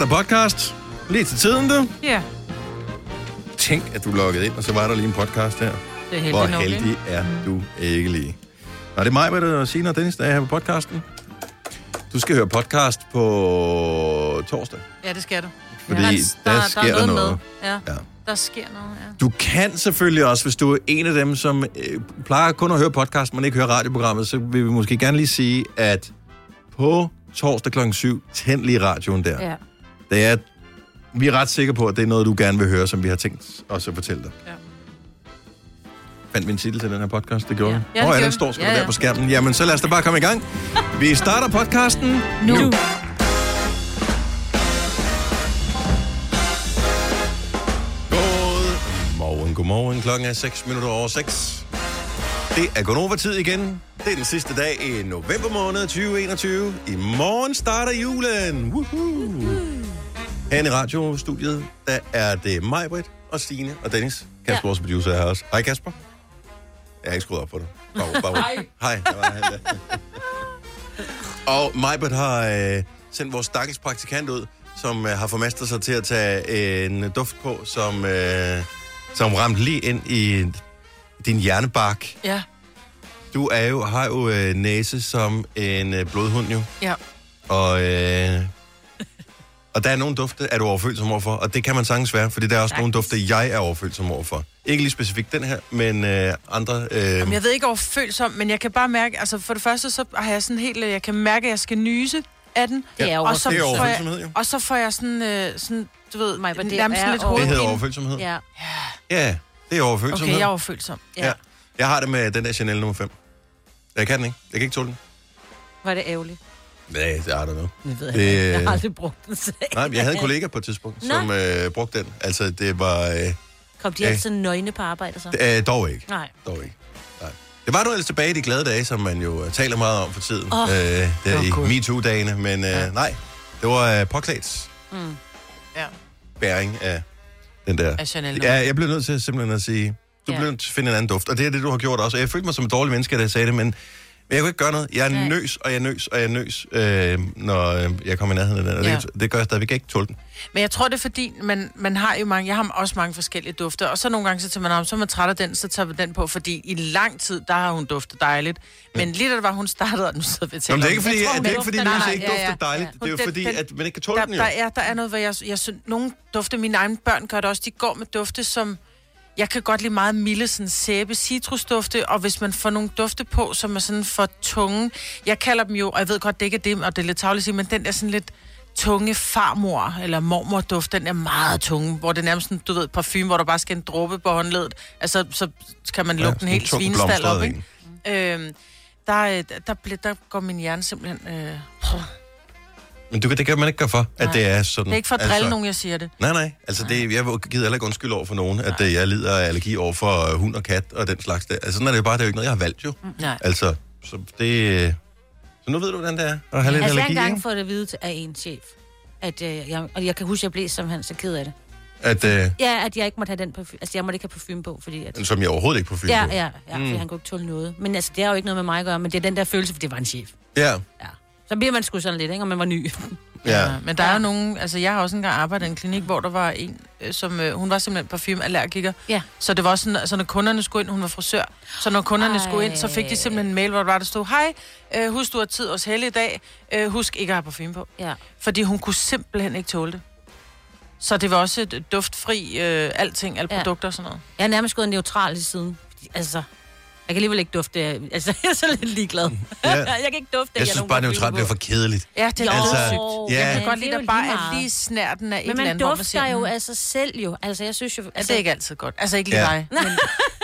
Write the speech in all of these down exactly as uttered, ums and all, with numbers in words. var der podcast. Lige til tiden, du. Ja. Yeah. Tænk, at du loggede ind, og så var der lige en podcast her. Det er heldig. Hvor nok, heldig er du ikke lige. Nå, det er mig, hvad der er Signe og Dennis, der er her på podcasten. Du skal høre podcast på torsdag. Ja, det skal du. Fordi ja, der, der sker der noget. noget. Ja. Ja. Der sker noget, ja. Du kan selvfølgelig også, hvis du er en af dem, som øh, plejer kun at høre podcast, men ikke hører radioprogrammet, så vil vi måske gerne lige sige, at på torsdag klokken syv, tænd lige radioen der. Ja. Det er, vi er ret sikre på, at det er noget, du gerne vil høre, som vi har tænkt os at fortælle dig. Ja. Fandt min titel til den her podcast, det gjorde jeg. Ja. Ja, oh, ja, den står sgu ja, ja. der på skærmen. Jamen, så lad os da bare komme i gang. Vi starter podcasten nu. nu. Godmorgen. Klokken er seks minutter over seks. Det er Go'Nova-tid igen. Det er den sidste dag i november måned tyve enogtyve. I morgen starter julen. Woohoo! Her i radiostudiet, der er det mig, Britt, og Stine og Dennis. Kasper, ja. Vores producer, er her også. Hej, Kasper. Jeg har ikke skruet op for dig. Bare, bare. Hej. Hej. Og mig, Britt, har øh, sendt vores stakkels praktikant ud, som øh, har formastet sig til at tage øh, en duft på, som... Øh, som ramte lige ind i din hjernebark. Ja. Du er jo, har jo øh, næse som en øh, blodhund, jo. Ja. Og, øh, og der er nogle dufte, er du overfølsom overfor, og det kan man sagtens være, fordi der er også Nej. nogle dufte, jeg er overfølsom overfor. Ikke lige specifikt den her, men øh, andre... Øh... Jamen, jeg ved ikke overfølsom, men jeg kan bare mærke, altså for det første, så har jeg sådan helt, jeg kan mærke, at jeg skal nyse af den. Ja, det er overfølsomhed, jo. Og så får jeg sådan, øh, sådan du ved, mig, det nærmest lidt hovedet. Det hedder overfølsomhed. Ja. Ja, det er overfølsomhed. Okay, jeg er overfølsom. Ja. Ja. Jeg har det med den der Chanel nummer fem. Jeg kan den ikke. Jeg kan ikke tåle den. Var det ærgerligt? Nej, det er der noget. Jeg ved det... jeg har aldrig brugt den selv. Nej, jeg havde en kollega på et tidspunkt, Nå. som øh, brugte den. Altså, det var... Øh, Kom de øh, altid nøgne på arbejde, så? Øh, dog ikke. Nej. Dog ikke. Nej. Det var nu ellers tilbage i de glade dage, som man jo taler meget om for tiden. Oh. Øh, der oh, i cool. MeToo-dagene. Men øh, ja. nej, det var øh, påklædt. Mm. Ja. Bæring af... Den der. Ja, jeg blev nødt til simpelthen at sige, du yeah. blev nødt til at finde en anden duft. Og det er det, du har gjort også. Jeg følte mig som en dårlig menneske, da jeg sagde det, men, men jeg kunne ikke gøre noget. Jeg er Nej. nøs, og jeg er nøs, og jeg er nøs, øh, når jeg kommer i nærheden af den. Og yeah. det, det gør jeg stadigvæk ikke tåle den. Men jeg tror, det er fordi, man, man har jo mange, jeg har også mange forskellige dufter. Og så nogle gange, så tager man om, så man trætter den, så tager den på, fordi i lang tid, der har hun duftet dejligt. Men mm. lige da det var, hun startede, og nu sidder vi og tæller. Jamen, det er ikke fordi, jeg tror, det er ikke, fordi den ikke dufter ja, ja. dejligt. Hun, det er jo den, fordi, den, at man ikke kan tåle den jo. Der, er, der er noget, hvor jeg, jeg synes, nogle dufter, mine egne børn gør det også. De går med dufte, som... Jeg kan godt lide meget milde sådan sæbe, citrusdufte, og hvis man får nogle dufte på, som er sådan for tunge. Jeg kalder dem jo, og jeg ved godt, det ikke er dem, og det er lidt tavligt at sige, men den der sådan lidt tunge farmor eller mormorduft, den er meget tunge, hvor det er nærmest, du ved, parfume, hvor der bare skal en dråbe på håndledet. Altså, så kan man lukke ja, den helt svinestald op, ikke? Øhm, der, der, der, der går min hjerne simpelthen... Øh, Men du, det kan man ikke gøre for, at nej. det er sådan. Det er ikke for at drille altså, nogen, jeg siger det. Nej, nej. Altså, det, jeg gider heller ikke undskyld over for nogen, at nej. jeg lider af allergi over for hund og kat og den slags. Altså, sådan er det jo bare, det er jo ikke noget, jeg har valgt jo. Nej. Altså, så det... Så nu ved du, hvordan det er at have lidt allergi, ikke? Altså, jeg har engang fået det at vide af en chef, at øh, jeg, og jeg kan huske, at jeg blev som han så ked af det. At, øh... Ja, at jeg ikke måtte have den parfume. Altså, jeg måtte ikke have parfume på, fordi... At... Som jeg overhovedet ikke parfume ja, på. Ja, ja, ja, mm. fordi han kunne ikke tåle noget. Men altså, det er jo ikke noget med mig at gøre, men det er den der følelse, for det var en chef. Ja. Ja. Så bliver man sgu sådan lidt, ikke? Og man var ny. Ja. Ja, men der er jo nogen... Altså, jeg har også engang arbejdet i en klinik, hvor der var en, som... Øh, hun var simpelthen parfumeallergiker. Ja. Så det var også sådan, altså, når kunderne skulle ind... Hun var frisør. Så når kunderne Ej. skulle ind, så fik de simpelthen en mail, hvor der var, der stod... Hej, øh, husk, du har tid hos Helle i dag. Øh, husk ikke at have parfume på. Ja. Fordi hun kunne simpelthen ikke tåle det. Så det var også et duftfri øh, alting, alle ja. produkter og sådan noget. Jeg er nærmest gået neutral i siden. Altså... Jeg kan alligevel ikke dufte. Altså, jeg er så lidt ligeglad. Ja. Jeg kan ikke dufte. Jeg, jeg synes bare, neutralt bliver for kedeligt. Ja, det er altså, sygt. Ja. Jeg kan godt lide, at bare er lige snærten af et eller andet. Men man dufter jo af sig selv jo. Altså, jeg synes jo... Altså, det er ikke altid godt. Altså, ikke lige ja. mig. Men,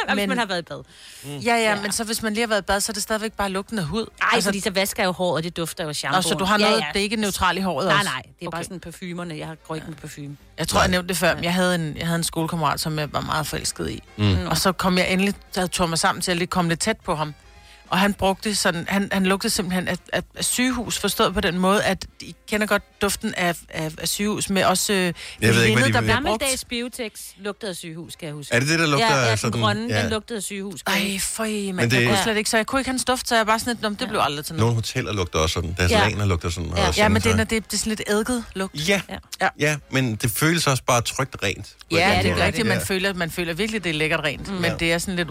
men hvis man har været i bad. Mm. Ja, ja, ja, men så hvis man lige har været i bad, så er det stadigvæk bare lugten af hud. Nej, altså, fordi så vasker jo håret, og det dufter jo shampoo. Så du har noget, ja, ja. det er ikke neutralt i håret også? Nej, nej. Det er okay. bare sådan parfumerne. Jeg går ikke med parfume. Jeg tror, jeg nævnte det før, men jeg havde en, jeg havde en skolekammerat, som jeg var meget forelsket i. Mm. Og så kom jeg endelig, der tog mig sammen til at lige komme lidt tæt på ham. Og han brugte sådan, han, han lugtede simpelthen af, af, af sygehus, forstået på den måde, at I kender godt duften af, af, af sygehus, med også øh, jeg ved ikke, hvad de, der bliver brugt. Gammeldags Biotex lugtede af sygehus, skal jeg huske. Er det det, der lugter af ja, ja, sådan? Ja, den grønne, ja. Den lugtede af sygehus. Ej, for I, man. Det... Jeg kunne slet ikke, så jeg kunne ikke hans duft, så jeg bare sådan lidt, det ja. Blev aldrig til noget. Nogle hoteller lugter også sådan, der er salaner ja. Lugter sådan. Ja, også ja men sådan, det, det, det er sådan lidt ædket lugt. Ja. Ja. Ja, men det føles også bare trygt rent. Ja, det er rigtigt, man føler, man føler virkelig, det er lækkert rent, men det er sådan lidt...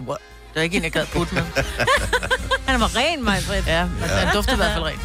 Det var ikke en, jeg gad putte med. Han var ren, Maj-Britt. Ja, altså, han duftede i hvert fald ren.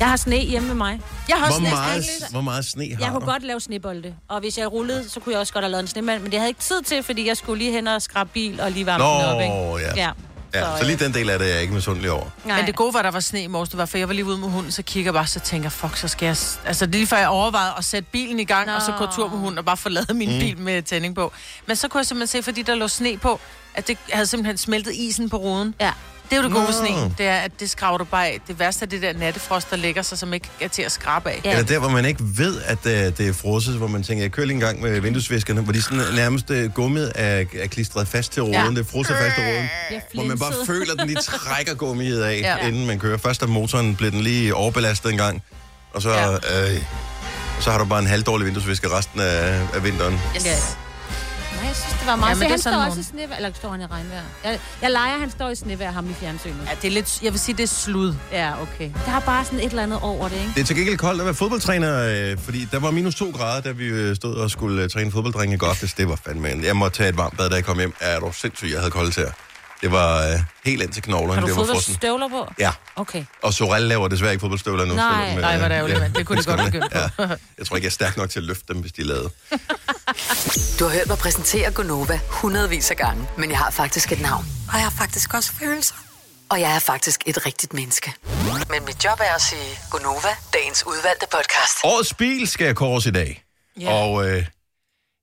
Jeg har sne hjemme med mig. Jeg har hvor, sne, meget, hvor meget sne har jeg du? Jeg kunne godt lave snebolde. Og hvis jeg rullede, så kunne jeg også godt have lavet en snemand. Men det havde ikke tid til, fordi jeg skulle lige hen og skrabe bil og lige varme den op, ikke? Ja. Ja. Ja, så, så lige den del af det er jeg ikke misundelig over. Nej. Men det gode var, at der var sne i morges. Det var, for jeg var lige ude med hunden, så kigger jeg bare, så tænker fuck, så skal jeg... Altså, lige før jeg overvejede at sætte bilen i gang, no. og så gå tur med hunden og bare forlade min mm. bil med tænding på. Men så kunne jeg simpelthen se, fordi der lå sne på, at det havde simpelthen smeltet isen på ruden. Ja. Det er jo det gode no. med sne. Det er, at det skraver du bare af. Det værste er det der nattefrost, der ligger sig, som ikke er til at skrabe af. Ja. Eller der, hvor man ikke ved, at uh, det er frosset, hvor man tænker, jeg kører lige en gang med vinduesviskerne, hvor de sådan nærmest uh, gummet er, er klistret fast til roden. Ja. Det er frosset fast til roden. Hvor man bare føler, at den lige trækker gummiet af, ja. Inden man kører. Først af motoren blev den lige overbelastet en gang, og så, ja. øh, så har du bare en halvdårlig vinduesvisker resten af, af vinteren. Yes. Yes. Jeg synes, det var meget. Ja, men han står også i snevejr. Eller står han i regnvejr? Jeg, jeg leger, han står i snevejr, ham i fjernsynet. Ja, det er lidt... Jeg vil sige, det er slud. Ja, okay. Der har bare sådan et eller andet over det, ikke? Det er til gengæld koldt at være fodboldtræner, fordi der var minus to grader, da vi stod og skulle træne fodbolddrenge i Gotthus. Det var fandme... Jeg måtte tage et varmt bad, da jeg kom hjem. Ja, det var sindssygt, jeg havde koldt her. Det var øh, helt ind til knoglerne. Har du fodboldstøvler på? Ja. Okay. Og Sorel laver desværre ikke fodboldstøvler nu. Nej, med, nej, var det ærgerligt, mand. Det kunne de godt have gjort. Ja. Jeg tror ikke, jeg er stærk nok til at løfte dem, hvis de lavede. Du har hørt mig præsentere Go'Nova hundredvis af gange, men jeg har faktisk et navn. Og jeg har faktisk også følelser. Og jeg er faktisk et rigtigt menneske. Men mit job er at sige Go'Nova, dagens udvalgte podcast. Årets bil skal kåres i dag. Yeah. Og... Øh,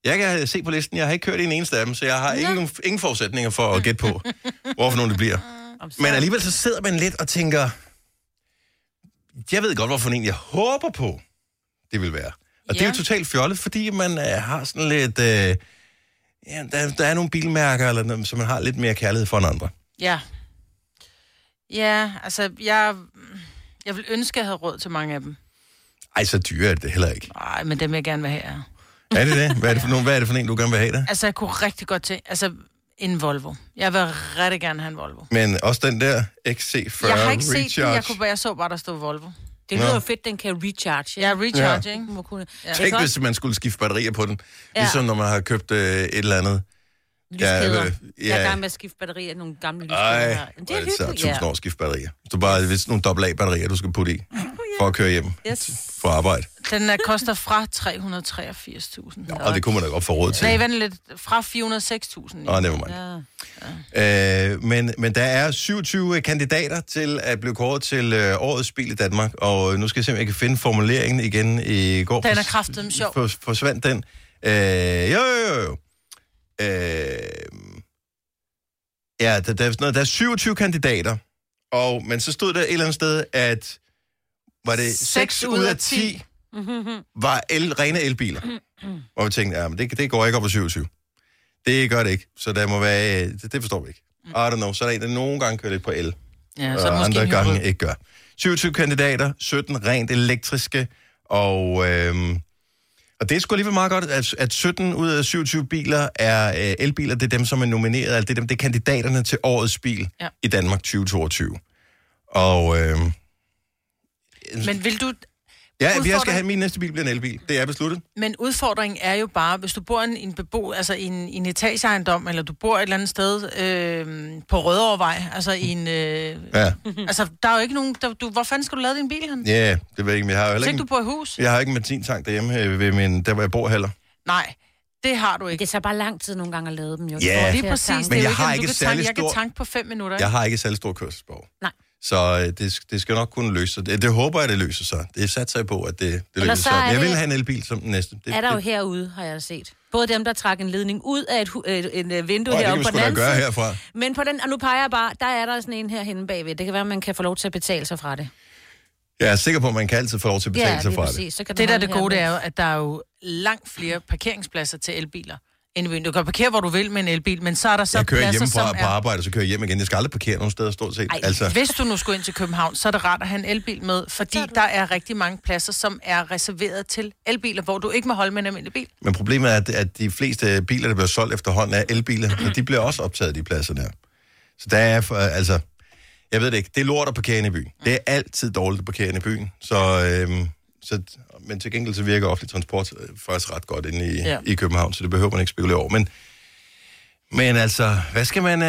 jeg kan se på listen, jeg har ikke kørt i en eneste af dem, så jeg har ikke nogen, ingen forudsætninger for at gætte på, hvorfor nogen det bliver. Men alligevel så sidder man lidt og tænker, jeg ved godt, hvorfor en jeg håber på, det vil være. Og det er jo totalt fjollet, fordi man har sådan lidt, øh, ja, der, der er nogle bilmærker, eller, så man har lidt mere kærlighed for end andre. Ja. Ja, altså, jeg, jeg vil ønske, at jeg havde råd til mange af dem. Ej, så dyre er det heller ikke. Nej, men dem vil jeg gerne vil have. Er det det? Hvad er det for nogen? Hvad er det for en, du gerne vil have der? Altså, jeg kunne rigtig godt til. Altså, en Volvo. Jeg vil rigtig gerne have en Volvo. Men også den der X C fyrre. Jeg har ikke recharge. Set den. Jeg, kunne bare, jeg så bare, der stod Volvo. Det lyder jo fedt, den kan recharge. Ja, recharge, ja. Ikke? Man kunne, ja. Tænk, hvis man skulle skifte batterier på den. Ja. Ligesom når man har købt øh, et eller andet. Lyskæder. Ja, øh, ja. Jeg er gang med at skifte batterier. Nogle gamle lyskæder. Det er altså tusind ja. År at skifte batterier. Du bare, hvis nogle dobbelt A-batterier, du skal putte i. For at køre hjem. Yes. For arbejde. Den der koster fra tre hundrede og treogfirs tusind. Ja, og det kunne man da godt få råd til. Nej, vent lidt. Fra fire hundrede og seks tusind. Åh, never mind. Ja. Ja. Øh, men, men der er syvogtyve kandidater til at blive kåret til øh, årets bil i Danmark. Og nu skal jeg simpelthen ikke finde formuleringen igen i går. Den er kraftedeme sjov. For, forsvandt den. Øh, jo, jo, jo. Øh, ja, der, der, er sådan noget, der er syvogtyve kandidater. Og, men så stod der et eller andet sted, at... Var det seks ud af ti var el, rene elbiler. Og vi tænkte, ja, men det, det går ikke op på syvogtyve. Det gør det ikke, så der må være... Det, det forstår vi ikke. I don't know, så er der en, der nogle gange kører lidt på el. Ja, så og andre gange hybrid. Ikke gør. syvogtyve kandidater, sytten rent elektriske, og... Øhm, og det er sgu alligevel meget godt, at, at sytten ud af syvogtyve biler er øh, elbiler. Det er dem, som er nomineret. Altså det, er dem, det er kandidaterne til årets bil ja. I Danmark tyve toogtyve. Og... Øhm, Men vil du... Ja, jeg skal have min næste bil bliver en elbil. Det er besluttet. Men udfordringen er jo bare, hvis du bor i en, en bebo, altså i en, en etageejendom, eller du bor et eller andet sted øh, på Rødovrevej, altså i en... Øh, ja. Altså, der er jo ikke nogen... Der, du, hvor fanden skal du lade din bil hen? Ja, yeah, det ved jeg ikke, men jeg har jo heller ikke... Så ikke du bor i hus? Jeg har ikke en benzintank derhjemme, ved min, der hvor jeg bor heller. Nej, det har du ikke. Det er så bare lang tid nogle gange at lade dem jo. Ja, yeah. Lige præcis. Men jeg har ikke særlig stor... Jeg kan tanke på fem minutter. Ikke? Jeg har ikke særlig stor kørselsbehov. Nej. Så det, det skal nok kunne løse sig. Det, det håber jeg, det løser sig. Det satte sig på, at det, det løser sig. Jeg det, vil have en elbil som den næste. Det, er der det. Jo herude, har jeg set. Både dem, der trækker en ledning ud af et, et, et vindue oh, heroppe på den anden herfra. Men på den, og nu peger jeg bare, der er der sådan en herhenne bagved. Det kan være, at man kan få lov til at betale sig fra det. Jeg er sikker på, at man kan altid få lov til at betale ja, sig fra præcis. Det. Det der er det gode, det er jo, at der er jo langt flere parkeringspladser til elbiler, Anyway, du kan parkere, hvor du vil med en elbil, men så er der så pladser, som jeg kører hjemmefra og på arbejde, så kører jeg hjem igen. Jeg skal aldrig parkere nogen steder, stort set. Ej, altså. Hvis du nu skulle ind til København, så er det rart at have en elbil med, fordi der er rigtig mange pladser, som er reserveret til elbiler, hvor du ikke må holde med en almindelig bil. Men problemet er, at, at de fleste biler, der bliver solgt efterhånden, er elbiler, og de bliver også optaget, de pladser der. Så der er, altså, jeg ved det ikke, det er lort at parkere i byen. Det er altid dårligt at parkere i byen, så... Øhm, Så, men til gengæld så virker offentlig transport faktisk ret godt inde i, ja. i København, så det behøver man ikke spekulere over. Men, men altså, hvad skal man, øh,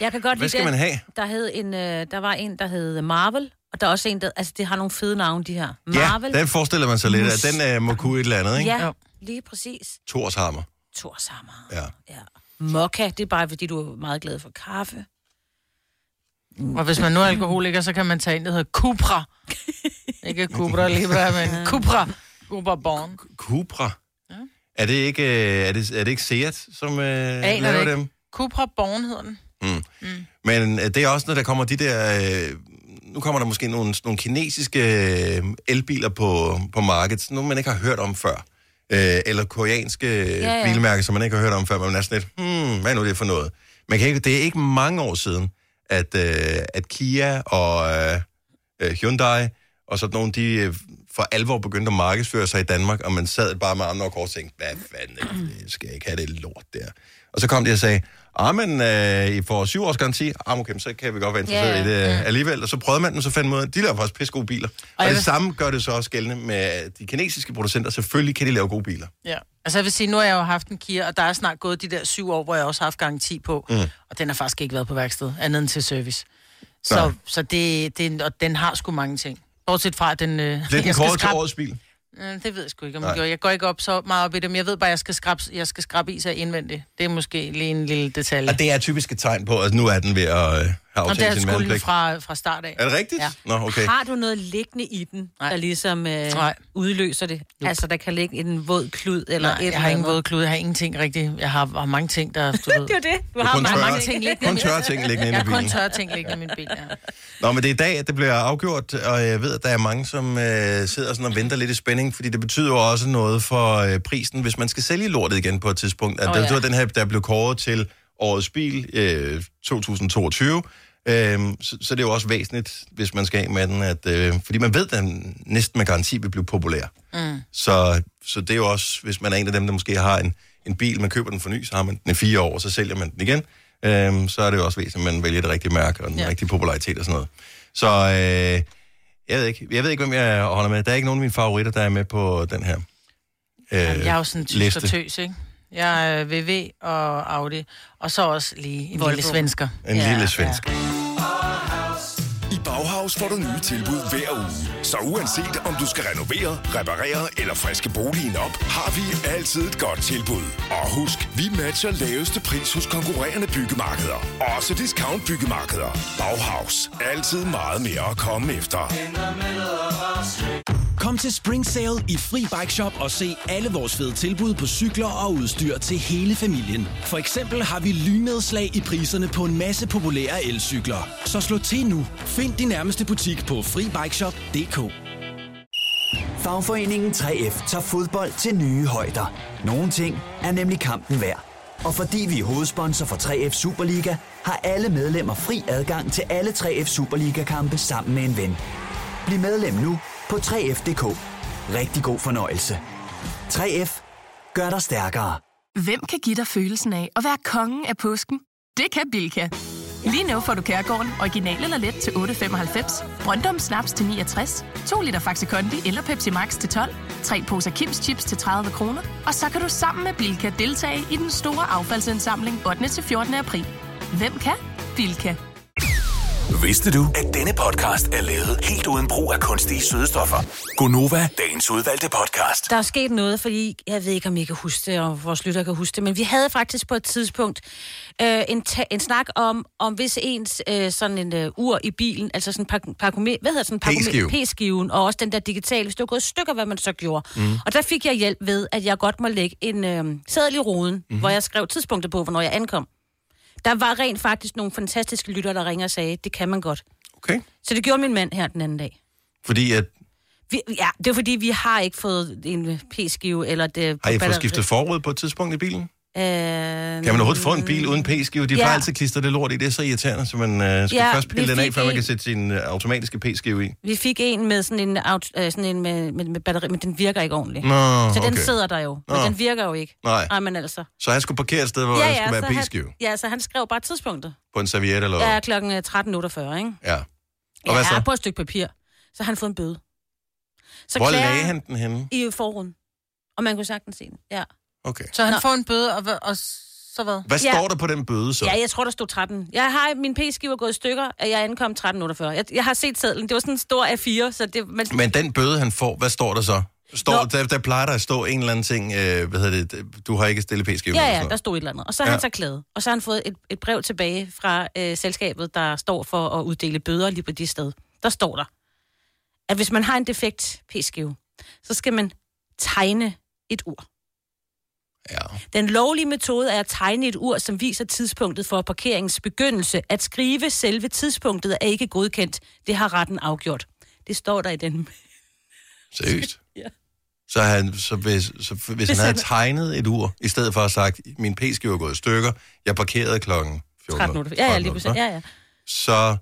jeg kan godt hvad skal man have? Der, hed en, øh, der var en, der hed Marvel, og der er også en, der... Altså, det har nogle fede navne, de her. Marvel. Ja, den forestiller man sig lidt, at den øh, må kunne et eller andet, ikke? Ja, lige præcis. Torshammer. Torshammer. Ja. ja. Mokka, det er bare, fordi du er meget glad for kaffe. Og hvis man nu er alkoholiker, så kan man tage en, der hedder Cupra. Ikke Cupra Libra, men Cupra. Cupra Born. Cupra? Ja. Er det ikke, er det, er det ikke Seat, som øh, laver ikke. Dem? Cupra Born hedder den. Mm. Mm. Men det er også, når der kommer de der... Øh, nu kommer der måske nogle, nogle kinesiske elbiler på, på markedet, nogle man ikke har hørt om før. Øh, eller koreanske ja, ja. bilmærker, som man ikke har hørt om før, men man er sådan lidt, hmm, hvad er nu det for noget? Man kan ikke, det er ikke mange år siden, at, øh, at Kia og øh, Hyundai og sådan nogle, de øh, for alvor begyndte at markedsføre sig i Danmark, og man sad bare med armene over kors og tænkte, hvad fanden, det skal jeg ikke have det lort der. Og så kom de og sagde, ah, men øh, I får syv års garanti, ah, okay, så kan vi godt være interesseret yeah. i det øh, alligevel. Og så prøvede man den, så fandt man ud af, de laver faktisk pisse gode biler. Og, og det vil... samme gør det så også gældende med de kinesiske producenter. Selvfølgelig kan de lave gode biler. Ja, altså jeg vil sige, nu har jeg jo haft en Kia, og der er snart gået de der syv år, hvor jeg også har haft garanti på. Mm. Og den har faktisk ikke været på værksted, andet end til service. Så, så det, det, og den har sgu mange ting. Bortset fra, at den... Øh, lidt den korte til årets bil. Det ved jeg sgu ikke, om jeg gjorde. Jeg går ikke op så meget op i det, men jeg ved bare, at jeg skal skrabe, jeg skal skrabe is af indvendigt. Det er måske lige en lille detalje. Og det er typisk et tegn på, at nu er den ved at øh, have aftalt sin mellemlæg. Fra, fra start af. Er det rigtigt? Ja. Nå, okay. Har du noget liggende i den, der Nej. ligesom øh, udløser det? Nope. Altså, der kan ligge en våd klud eller Nej, et jeg har ingen våd klud. Jeg har ingenting rigtigt. Jeg har, har mange ting, der... Du ved. Det er det. Du, du har mange, mange ting liggende. Kun tørre ting liggende inde i bilen. Jeg har kun tørre ting liggende i min bil, ja. Nå, men det er i dag, at det bliver afgjort, og jeg ved, at der er mange, som øh, sidder sådan og venter lidt i spænding. Fordi det betyder jo også noget for øh, prisen, hvis man skal sælge lortet igen på et tidspunkt. At oh, ja. Det var den her, der blev kåret til årets bil øh, to tusind toogtyve. Øh, så, så det er jo også væsentligt, hvis man skal af med den. At, øh, fordi man ved, at den næsten med garanti vil blive populær. Mm. Så, så det er jo også, hvis man er en af dem, der måske har en, en bil, man køber den for ny, så har man den i fire år, og så sælger man den igen. Øh, så er det jo også væsentligt, at man vælger det rigtige mærke og den ja. rigtige popularitet og sådan noget. Så... Øh, Jeg ved ikke, jeg ved ikke, hvem jeg holder med. Der er ikke nogen af mine favoritter, der er med på den her øh, Jamen, jeg er jo sådan tysk og tøs, ikke? Jeg er V V og Audi, og så også lige en Volvo. Lille svensker. En ja, lille svensker. Ja. I Bauhaus får du nye tilbud hver uge. Så uanset om du skal renovere, reparere eller friske boligen op, har vi altid et godt tilbud. Og husk, vi matcher laveste pris hos konkurrerende byggemarkeder. Også discount byggemarkeder. Bauhaus. Altid meget mere at komme efter. Kom til Spring Sale i Free Bike Shop og se alle vores fede tilbud på cykler og udstyr til hele familien. For eksempel har vi lynnedslag i priserne på en masse populære elcykler. Så slå til nu. Find din nærmeste butik på free bike shop punktum d k. Fagforeningen tre F tager fodbold til nye højder. Nogle ting er nemlig kampen værd. Og fordi vi er hovedsponsor for tre F Superliga, har alle medlemmer fri adgang til alle tre F Superliga-kampe sammen med en ven. Bliv medlem nu på tre F punktum d k. Rigtig god fornøjelse. tre F gør dig stærkere. Hvem kan give dig følelsen af at være kongen af påsken? Det kan Bilka. Lige nu får du Kærgården original eller let til otte femoghalvfems, Brøndum Snaps til niogtres, to liter Faxi Kondi eller Pepsi Max til tolv, tre poser Kims Chips til tredive kroner, og så kan du sammen med Bilka deltage i den store affaldsindsamling ottende til fjortende april. Hvem kan? Bilka. Vidste du, at denne podcast er lavet helt uden brug af kunstige sødestoffer? Go'Nova, dagens udvalgte podcast. Der er sket noget, fordi jeg ved ikke, om I kan huske det, og vores lytter kan huske det, men vi havde faktisk på et tidspunkt øh, en, ta- en snak om, om hvis ens øh, sådan en øh, ur i bilen, altså sådan en par- parkomet, hvad hedder sådan en P-skiven, og også den der digitale, hvis det var gået stykker, hvad man så gjorde. Mm. Og der fik jeg hjælp ved, at jeg godt må lægge en øh, seddel i ruden, mm-hmm. hvor jeg skrev tidspunktet på, hvornår jeg ankom. Der var rent faktisk nogle fantastiske lyttere, der ringer og sagde, det kan man godt. Okay. Så det gjorde min mand her den anden dag. Fordi at... Vi, ja, det er fordi, vi har ikke fået en p-skive eller... Det, har I fået skiftet forud på et tidspunkt i bilen? Kan man overhovedet få en bil uden p-skive? De ja. Plejer altid klister det lort i, det er så irriterende, så man øh, skal ja, først pille den af, før en... man kan sætte sin øh, automatiske p-skive i. Vi fik en med sådan en, aut- øh, sådan en med, med, med batteri, men den virker ikke ordentligt. Nå, så okay. Den sidder der jo, men Nå. Den virker jo ikke. Nej. Ej, men altså. Så han skulle parkere et sted, hvor ja, ja, der skulle være p-skive? Han, ja, så han skrev bare tidspunktet. På en serviette eller noget? Ja, klokken tretten otteogfyrre, ikke? Ja. Og hvad så? Ja, på et stykke papir. Så han fået en bøde. Så hvor lagde han den henne? I forruden. Og man kunne sagtens se den, ja. Okay. Så han Nå. Får en bøde, og, og så hvad? Hvad ja. Står der på den bøde så? Ja, jeg tror, der stod tretten. Jeg har min p-skiver gået i stykker, og jeg ankom tretten otteogfyrre. Jeg, jeg har set sedlen. Det var sådan en stor A fire. Så det, man... Men den bøde, han får, hvad står der så? Står, der, der plejer der at stå en eller anden ting, øh, hvad hedder det, du har ikke stillet p-skiver. Ja, ja, der stod et eller andet. Og så har ja. Han så klædet. Og så har han fået et, et brev tilbage fra øh, selskabet, der står for at uddele bøder lige på det sted. Der står der, at hvis man har en defekt p-skive, så skal man tegne et ur. Ja. Den lovlige metode er at tegne et ur, som viser tidspunktet for parkeringens begyndelse. At skrive selve tidspunktet er ikke godkendt. Det har retten afgjort. Det står der i den. Seriøst? Ja. Så, han, så hvis, så hvis, hvis han havde tegnet et ur, i stedet for at have sagt, min p-skive er gået i stykker, jeg parkerede klokken fjorten. Ja, ja, lige pludselig. Ja, ja. Så...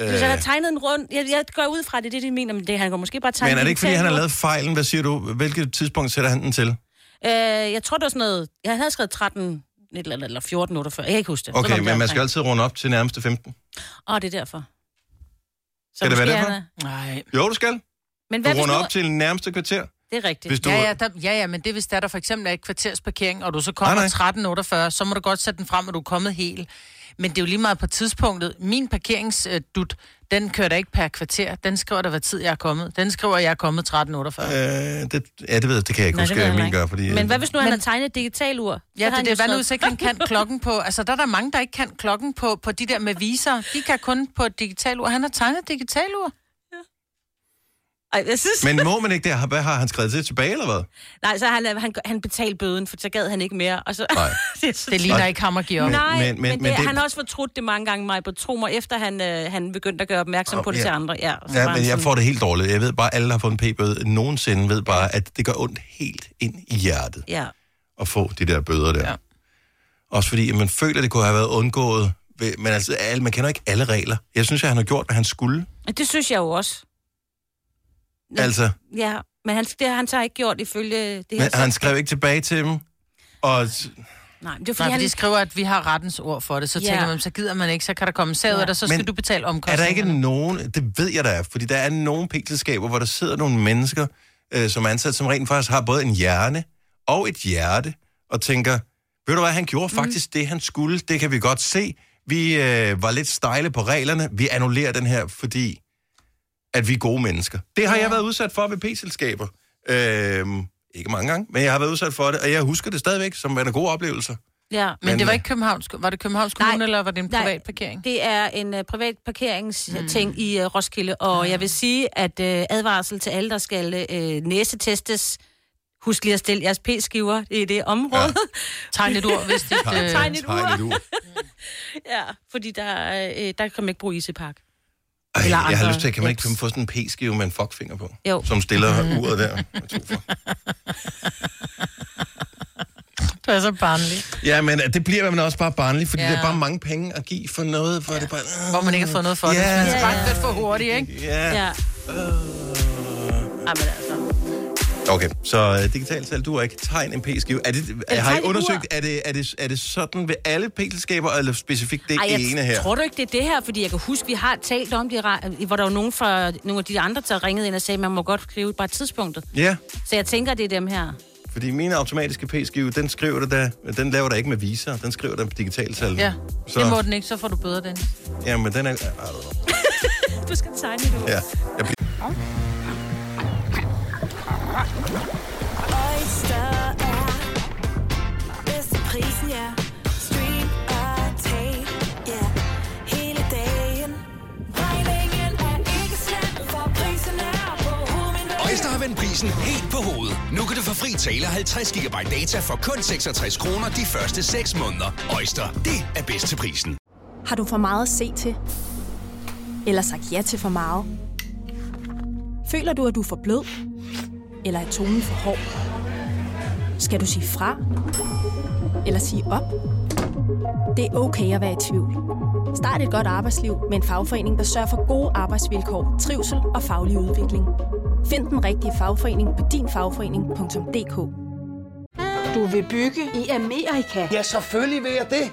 Øh... Hvis han har tegnet en rund... Jeg, jeg går ud fra det, det er det, de mener, men det, han går måske bare tegne... Men er det ikke, fordi han har lavet fejlen? Hvad siger du? Hvilket tidspunkt sætter han den til? Øh, jeg tror, det var sådan noget... Jeg havde skrevet tretten eller fjorten otteogfyrre. Jeg kan ikke huske det. Okay, men man skal altid runde op til nærmeste femten. Åh, det er derfor. Så skal det være derfor? Han... Nej. Jo, du skal. Men hvad du runder du... op til nærmeste kvarter. Det er rigtigt. Hvis du... ja, ja, der... ja, ja, men det er, hvis der, der for eksempel er et kvartersparkering, og du så kommer tretten otteogfyrre, så må du godt sætte den frem, og du er kommet helt. Men det er jo lige meget på tidspunktet. Min parkeringsdut, den kører der ikke per kvarter. Den skriver der, hvad tid jeg er kommet. Den skriver, jeg er kommet tretten otteogfyrre. Øh, det, ja, det ved jeg. Det kan jeg ikke huske, at min gør. Fordi, men hvad hvis nu han har tegnet et digitalt ur? Ja, det, det er vandudsikring kan klokken på. Altså, der er der mange, der ikke kan klokken på, på de der med viser. De kan kun på et digitalt ur. Han har tegnet et digitalt ur. Ej, jeg synes... Men må man ikke det? Hvad har han skrevet til tilbage, eller hvad? Nej, så han, han, han betalte bøden, for så gad han ikke mere. Og så... Nej. det, det ligner nej. Ikke ham at give op. Nej, men, men, men, det, men det... han har også fortrudt det mange gange, Maj, på tro mig, efter han, øh, han begyndte at gøre opmærksom oh, på det ja. Til andre. Ja, ja men sådan... jeg får det helt dårligt. Jeg ved bare, alle har fået en p-bøde. Nogensinde ved bare, at det gør ondt helt ind i hjertet. Ja. At få de der bøder der. Ja. Også fordi man føler, det kunne have været undgået. Men altså, man kender ikke alle regler. Jeg synes, at han har gjort, hvad han skulle. Det synes jeg jo også. Altså? Ja, men han, det har han så ikke gjort ifølge... Det men han, han skrev ikke tilbage til dem? Og... Nej, men det er fordi, Nej, han... de skriver, at vi har rettens ord for det. Så ja. Tænker man, så gider man ikke, så kan der komme sager, ja. Og så skal men du betale omkostninger. Er der ikke nogen... Det ved jeg, der er. Fordi der er nogle p-selskaber, hvor der sidder nogle mennesker, øh, som er ansat, som rent faktisk har både en hjerne og et hjerte, og tænker, ved du hvad, han gjorde faktisk mm. det, han skulle. Det kan vi godt se. Vi øh, var lidt stejle på reglerne. Vi annullerer den her, fordi... at vi er gode mennesker. Det har jeg været udsat for ved p-selskaber. Øhm, ikke mange gange, men jeg har været udsat for det, og jeg husker det stadigvæk som en god oplevelse. Ja, men, men det var ikke Københavns, var det Københavns Kommune, eller var det en privat nej, parkering? Det er en uh, privat parkeringsting mm. i uh, Roskilde, og mm. jeg vil sige, at uh, advarsel til alle, der skal uh, næsetestes, husk lige at stille jeres p-skiver i det område. Ja. Tegn et ur, hvis det er et tegn et ur. Ja, fordi der, uh, der kan man ikke bruge I C-park. Ej, jeg har lyst til, at kan man ikke kan få sådan en p-skive med en fuckfinger på, jo. Som stiller mm. uret der. Det er så barnligt. Ja, men det bliver man også bare barnligt, fordi ja. Det er bare mange penge at give for noget. For ja. Det bare, uh, hvor man ikke har fået noget for yeah. det. Man skal bare lidt for hurtigt, ikke? Yeah. Ja. Uh. Ej, men altså. Okay, så uh, digitalt selv, du har ikke tegn en p-skive. Er det, er, har I undersøgt, er det, er, det, er det sådan ved alle p-selskaber, eller specifikt det ej, ene her? Jeg tror du ikke, det er det her, fordi jeg kan huske, vi har talt om det, hvor der var nogen fra nogle af de andre, der ringede ind og sagde, man må godt skrive bare tidspunktet. Ja. Så jeg tænker, det er dem her. Fordi min automatiske p-skive, den skriver det da, den laver der ikke med viser, den skriver der på digitalt selv. Ja, så... det må den ikke, så får du bedre den. Ja, men den er... Du skal tegne det ud. Ja, jeg bliver... Okay. Øjster er bedst til prisen, ja. Stream og tag, ja. Hele dagen. Regningen er ikke slem, for prisen er på hovedet. Øjster har vendt prisen helt på hovedet. Nu kan du få fri tale halvtreds gigabyte data for kun seksogtres kroner de første seks måneder. Øjster, det er bedst til prisen. Har du for meget at se til? Eller sagt ja til for meget? Føler du, at du er for blød? Eller er tonen for hård? Skal du sige fra? Eller sige op? Det er okay at være i tvivl. Start et godt arbejdsliv med en fagforening, der sørger for gode arbejdsvilkår, trivsel og faglig udvikling. Find den rigtige fagforening på din fagforening punktum d k. Du vil bygge i Amerika? Ja, selvfølgelig vil jeg det.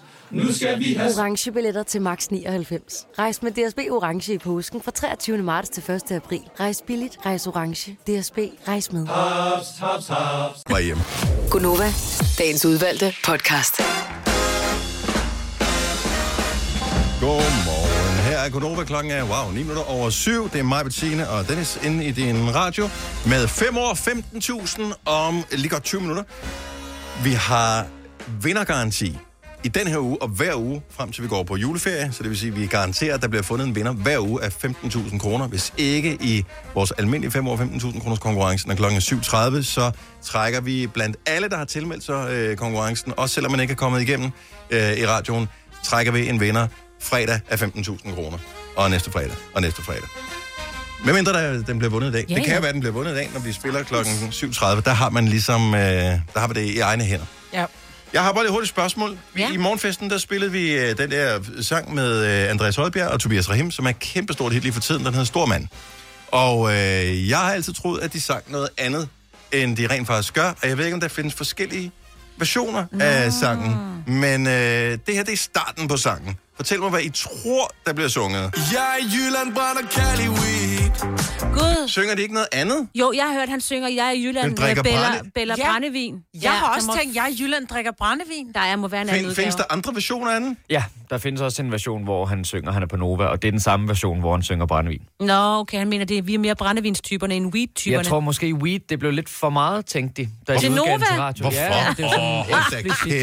Nu skal vi have orange billetter til max nioghalvfems. Rejs med D S B Orange i påsken fra treogtyvende marts til første april. Rejs billigt, rejs orange. D S B, rejs med. Hops, hops, hops. Go'Nova, dagens udvalgte podcast. Godmorgen. Her er Go'Nova. Klokken er wow, ni minutter over syv. Det er mig, Bettine og Dennis inde i din radio. Med fem år, femten tusind om lige godt tyve minutter. Vi har vindergaranti i den her uge og hver uge, frem til vi går på juleferie, så det vil sige, at vi garanterer, at der bliver fundet en vinder hver uge af femten tusind kroner. Hvis ikke i vores almindelige fem år femten tusind kroners konkurrence, når klokken er syv tredive, så trækker vi blandt alle, der har tilmeldt sig øh, konkurrencen, også selvom man ikke er kommet igennem øh, i radioen, trækker vi en vinder fredag af femten tusind kroner. Og næste fredag, og næste fredag. Hvem mindre der, den bliver vundet i dag? Yeah, det kan yeah. være, at den bliver vundet i dag, når vi spiller klokken syv tredive. Der har man ligesom, øh, der har vi det i egne hænder. Ja. Yeah. Jeg har bare lidt hurtigt spørgsmål. Ja. I morgenfesten, der spillede vi øh, den der sang med øh, Andreas Højbjerg og Tobias Rahim, som er kæmpestort hit lige for tiden, den hedder Stormand. Og øh, jeg har altid troet, at de sang noget andet, end de rent faktisk gør. Og jeg ved ikke, om der findes forskellige versioner Nå. af sangen. Men øh, det her, det er starten på sangen. Fortæl mig, hvad I tror, der bliver sunget. Jeg er i Jylland, brænder Caliweed. Gud. Synger de ikke noget andet? Jo, jeg har hørt, han synger, jeg er i Jylland, drikker bæller ja. brændevin. Jeg ja, har også må... tænkt, jeg er i Jylland, drikker brændevin. Der er, må være en Find, anden udgave. Findes der andre versioner af den? Ja, der findes også en version, hvor han synger, han er på Nova, og det er den samme version, hvor han synger brændevin. Nå, okay, han mener, det er, vi er mere brændevinstyperne end weed-typerne. Jeg tror måske, weed, det blev lidt for meget, tænkte de. Der er til Nova? Til Hvorfor? Ja, det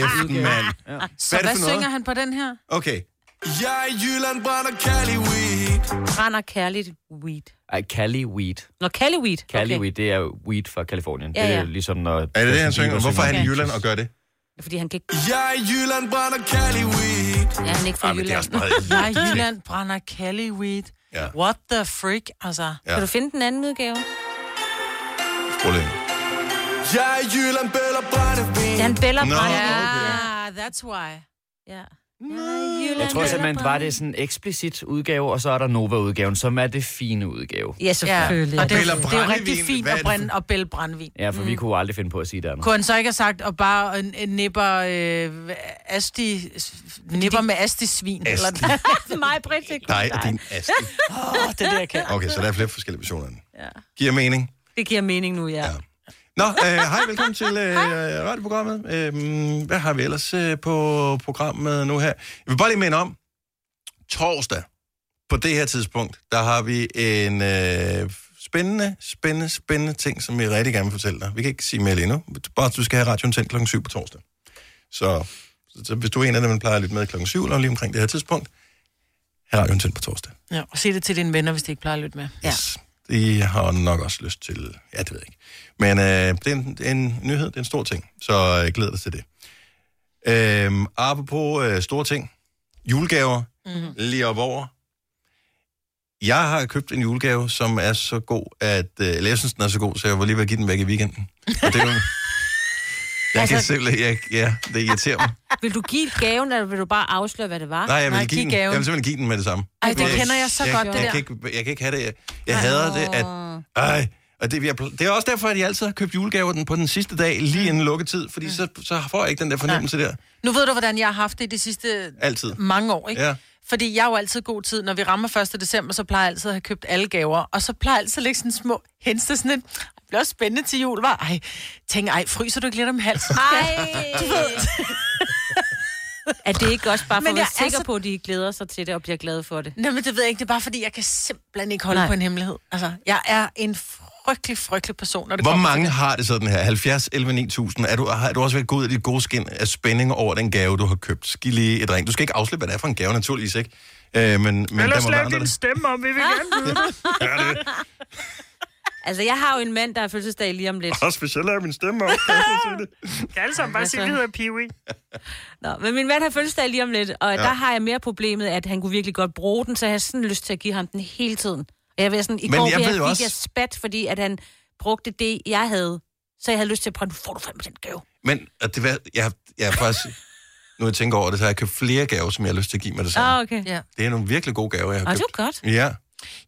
er sådan, oh, mand. Ja. Så hvad, hvad synger han på den her? Okay. Jeg i Jylland brænder Caliweed. Brænder kærligt weed. Ej, Caliweed. Nå, Caliweed. Caliweed, okay. Det er weed fra Kalifornien. Ja, ja. Det er ligesom, når... Er det det, han synger? Hvorfor er han i Jylland og gør det? Fordi han gik... Jeg i Jylland brænder Caliweed. Ja, han er ikke fra Ej, Jylland. Jeg i Jylland brænder Caliweed. Ja. What the freak, altså. Ja. Kan du finde den anden udgave? Problem. Jeg i Jylland bæller brændevin. Det er han bæller brændevin. Ja, that's why. Ja. Yeah. Jeg tror simpelthen, var det sådan en eksplicit udgave, og så er der Nova-udgaven, som er det fine udgave. Ja, selvfølgelig. Ja. Og det, det er jo rigtig fint at brænde og bælge brændvin. Ja, for mm. vi kunne aldrig finde på at sige det andet. Kunne han så ikke have sagt, og bare en, en nipper, øh, asti, nipper med asti-svin? Asti. Eller det er mig, Britt. Nej, og din asti. Åh, det er det, jeg kan. Okay, så der er flere forskellige versioner. Ja. Giver mening? Det giver mening nu, ja. ja. Nå, øh, hej, velkommen til øh, radioprogrammet. Øh, hvad har vi ellers øh, på programmet nu her? Jeg vil bare lige minde om, torsdag på det her tidspunkt, der har vi en øh, spændende, spændende, spændende ting, som vi rigtig gerne vil fortælle dig. Vi kan ikke sige mere lige nu, bare du skal have radioen tændt klokken syv på torsdag. Så, så hvis du er en af dem, man plejer at lytte med klokken syv, eller lige omkring det her tidspunkt, have radioen tændt på torsdag. Ja, og se det til dine venner, hvis de ikke plejer at lytte med. Yes. Ja. De har nok også lyst til... Ja, det ved jeg ikke. Men øh, det, er en, det er en nyhed, det er en stor ting, så jeg glæder dig til det. Øh, apropos øh, store ting, julegaver, mm-hmm. lige op over. Jeg har købt en julegave, som er så god, at... Øh, eller jeg synes, den er så god, så jeg var lige ved at give den væk i weekenden. Og det er jo... Jeg altså, kan simpelthen, jeg, ja, det irriterer mig. Vil du give gaven, eller vil du bare afsløre, hvad det var? Nej, jeg vil, Nej, give, give, den. Jeg vil simpelthen give den med det samme. Ej, det kender jeg så jeg, godt, jeg, det jeg der. Kan ikke, jeg kan ikke have det. Jeg, jeg ej, hader det, at... Ej, og det, jeg, det er også derfor, at jeg altid har købt julegaver den på den sidste dag, lige inden lukketid, fordi så, så får jeg ikke den der fornemmelse Nej. der. Nu ved du, hvordan jeg har haft det de sidste altid. mange år, ikke? Ja. Fordi jeg er jo altid god tid. Når vi rammer første december, så plejer jeg altid at have købt alle gaver, og så plejer jeg altid at lægge sådan små henste sådan en... Det bliver også spændende til jul, var. Ej, tænk, ej, fryser du ikke lidt om halsen? Ej! Du ved. Er det ikke også bare for at være sikker altså... på, at de glæder sig til det og bliver glade for det? Nej, men det ved jeg ikke. Det er bare fordi, jeg kan simpelthen ikke holde Nej. på en hemmelighed. Altså, jeg er en frygtelig, frygtelig person. Når det Hvor mange det. har det sådan her? halvfjerds, elleve, ni tusind. Er du, har du også været god i dit gode skin af spænding over den gave, du har købt? Skil lige et ring. Du skal ikke afslippe, hvad det er for en gave, naturligvis, ikke? Øh, men, men ellers lav din stemme om, vi vil gerne vide det. Ja, det. Altså, jeg har jo en mand, der har fødselsdag lige om lidt. Og specielt laver min stemme om, kan jeg kan alle sammen bare sige, at det hedder Peewee. Nå, men min mand har fødselsdag lige om lidt, og ja. Der har jeg mere problemet, at han kunne virkelig godt bruge den, så jeg har sådan lyst til at give ham den hele tiden. Og jeg var sådan, i går jeg jeg fik også... jeg spat, fordi at han brugte det, jeg havde. Så jeg havde lyst til at prøve, nu får du fandme den gave. Men det var, jeg, jeg faktisk, nu jeg tænker over det, så har jeg købt flere gaver, som jeg har lyst til at give mig det samme. Ah, okay. Ja. Det er nogle virkelig gode gaver, jeg har ah, købt. Det var godt. Ja.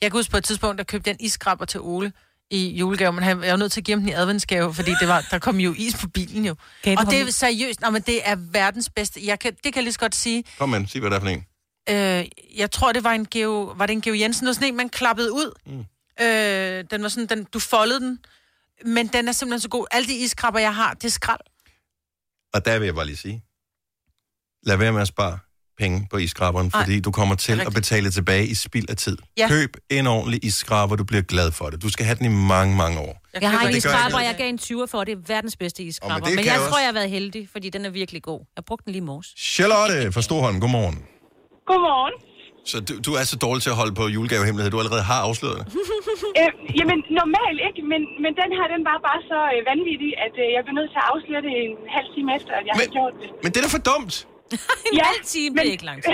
Jeg kan huske på et tidspunkt, der købte jeg en iskrabber til Ole i julegave, men jeg var nødt til at give ham den i adventsgave, fordi det var, der kom jo is på bilen jo. Det og det er seriøst, nej, men det er verdens bedste. Jeg kan, det kan jeg lige så godt sige. Kom med, sig hvad der er for en. Øh, jeg tror, det var en Geo, var det en Geo Jensen, noget sådan en, man klappede ud. Mm. Øh, den var sådan, den, du foldede den, men den er simpelthen så god. Alle de iskrabber, jeg har, det er skrald. Og der vil jeg bare lige sige, lad være med at spare penge på iskrabberen, fordi ej, du kommer til at betale tilbage i spild af tid. Ja. Køb en ordentlig iskrabber, du bliver glad for det. Du skal have den i mange, mange år. Jeg, jeg har en iskrabber, jeg gav en tyver for, det er verdens bedste iskrabber. Oh, men men jeg, jeg tror, jeg har været heldig, fordi den er virkelig god. Jeg brugte den lige i morges. Charlotte fra Storholm, godmorgen. Godmorgen. Så du, du er så dårlig til at holde på julegavehemmelighed, du allerede har afsløret det? øh, jamen, normalt ikke, men, men den her, den var bare så øh, vanvittig, at øh, jeg blev nødt til at afsløre det en halv time efter, at jeg men, har gjort det. Men det er da for dumt. En ja, halv time, men, det er ikke langt.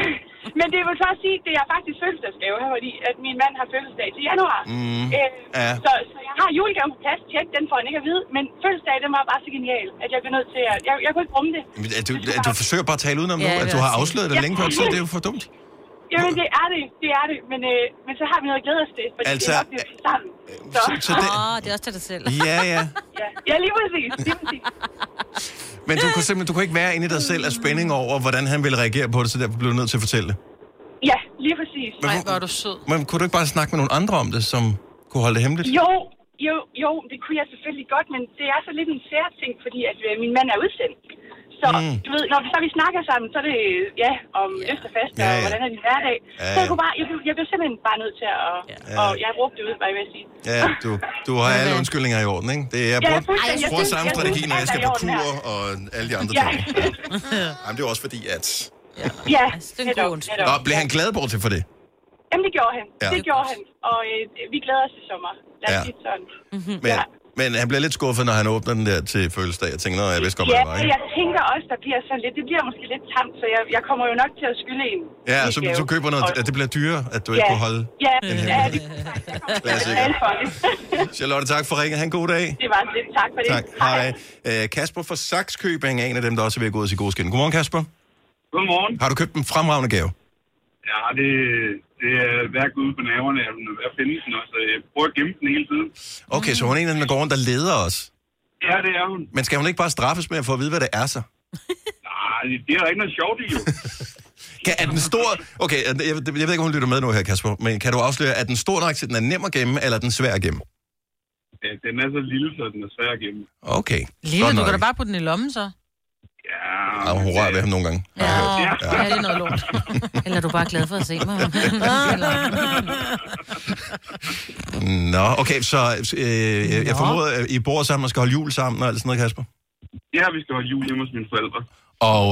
Men det vil så også sige, at det er faktisk fødselsdagsgave her, fordi at min mand har fødselsdag til januar. Mm, øh, ja. så, så jeg har julegaven på plads, tjek, den får han ikke at vide, men fødselsdag, den var bare så genial, at jeg blev nødt til at... Jeg, jeg kunne ikke rumme det. Men, at du, at du forsøger bare at tale udenom ja, nu, at du har afsløret det ja. Længe på tid, det er jo for dumt. Jamen, det er det, det er det, men, øh, men så har vi noget at glæde os til, fordi altså, det er nok det sammen. Så. Så, så det... Åh, det er også til dig selv. Ja, ja. Ja, ja lige præcis, lige præcis. Men du kunne simpelthen du kunne ikke være inde i dig selv af spænding over, hvordan han ville reagere på det, så derfor blev du nødt til at fortælle det. Ja, lige præcis. Men, nej, hvor er du sød. Men kunne du ikke bare snakke med nogle andre om det, som kunne holde det hemmeligt? Jo, jo, jo, det kunne jeg selvfølgelig godt, men det er så lidt en særting, fordi at, øh, min mand er udsendt. Så mm. du ved, når vi, så vi snakker sammen, så er det ja, om yeah. Østerfest og ja, ja. Hvordan er din hverdag. Ja, ja. Så jeg, kunne bare, jeg, jeg blev simpelthen bare nødt til at... Ja. Og jeg råbte det ud, hvad jeg vil sige. Ja, du, du har alle undskyldninger i orden, ikke? Det er, jeg bruger, ja, jeg jeg bruger synes, samme strategi, når jeg skal på tur og alle de andre ja. Ting. Ja. Jamen, det er også fordi, at... Ja, ja. Det er god undskyld. Nå, blev han glad bort til for det? Jamen, det gjorde han. Ja. Det gjorde han. Og øh, vi glæder os til sommer. Lad os sige sådan. Ja. Men han bliver lidt skuffet, når han åbner den der til fødselsdag. Jeg tænker, nå, jeg vidste godt, hvad det var. Ja, jeg tænker også, der bliver sådan lidt... Det bliver måske lidt tamt, så jeg, jeg kommer jo nok til at skylde en. Ja, så du køber noget... At det bliver dyrere, at du ja. Ikke kunne holde... Ja, ja, ja det er Charlotte, tak for ringen. Han god dag. Det var lidt. Tak for det. Tak. Hej. Hej. Kasper fra Saxkøbing er en af dem, der også er ved at gå ud til god skin. Godmorgen, Kasper. Godmorgen. Har du købt en fremragende gave? Ja, det... Det er værket ude på naverne, at hun er ved at finde den, så jeg prøver at gemme den hele tiden. Okay, så hun er en af dem, der går rundt, der leder os? Ja, det er hun. Men skal hun ikke bare straffes med at få at vide, hvad det er så? Nej, det er da ikke noget sjovt i jo. Kan, er den stor... Okay, jeg, jeg, jeg ved ikke, om hun lytter med nu her, Kasper, men kan du afsløre, at den stor nok til, den er nem at gemme, eller den svær at gemme? Ja, den er så lille, så den er svær at gemme. Okay. Lille, du kan da bare putte den i lommen, så? Ja, hun rører ved ham nogle gange. Ja, ja. Ja, det er noget lort. Eller er du bare glad for at se mig? Nå, okay, så øh, jeg formoder, at I bor sammen og skal holde jul sammen og alt sådan noget, Kasper? Ja, vi skal holde jul hjemme hos mine forældre. Og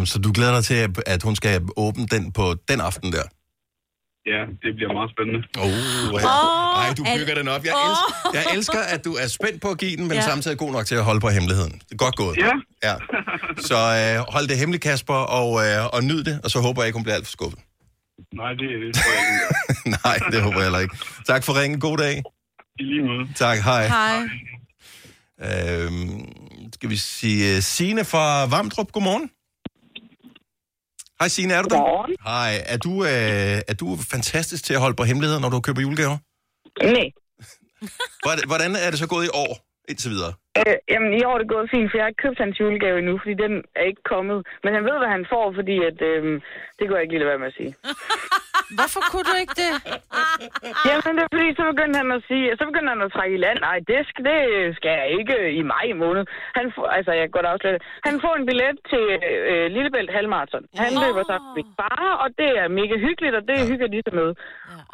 øh, så du glæder dig til, at hun skal åbne den på den aften der? Ja, det bliver meget spændende. Åh, oh, oh, ej, du bygger al... den op. Jeg, oh. elsker, jeg elsker, at du er spændt på at give den, men ja. Samtidig god nok til at holde på hemmeligheden. Det er godt gået. Ja. Ja. Så øh, hold det hemmeligt, Kasper, og, øh, og nyd det, og så håber jeg ikke, hun bliver alt for skuffet. Nej, det er det. Nej, det håber jeg heller ikke. Tak for ringen. God dag. I lige måde. Tak, hej. Hej. Øhm, skal vi sige Signe fra Vamdrup. Godmorgen. Hej Signe, er du der? Hej, er du, øh, er du fantastisk til at holde på hemmeligheder, når du køber julegaver? Nej. Hvordan er det så gået i år, indtil videre? Øh, jamen, i år er det gået fint, for jeg har ikke købt hans julegave endnu, fordi den er ikke kommet. Men han ved, hvad han får, fordi at, øh, det går jeg ikke lige lade være med at sige. Hvorfor kunne du ikke det? Jamen, det er fordi, så begyndte han at sige, så begyndte han at trække i land. Nej, det skal, det skal jeg ikke i maj måned. Han får, altså, jeg går da også lidt. Han får en billet til øh, Lillebælt halvmarathon. Han oh. løber sig med bare, og det er mega hyggeligt, og det ja. hygger de sig med. Ja.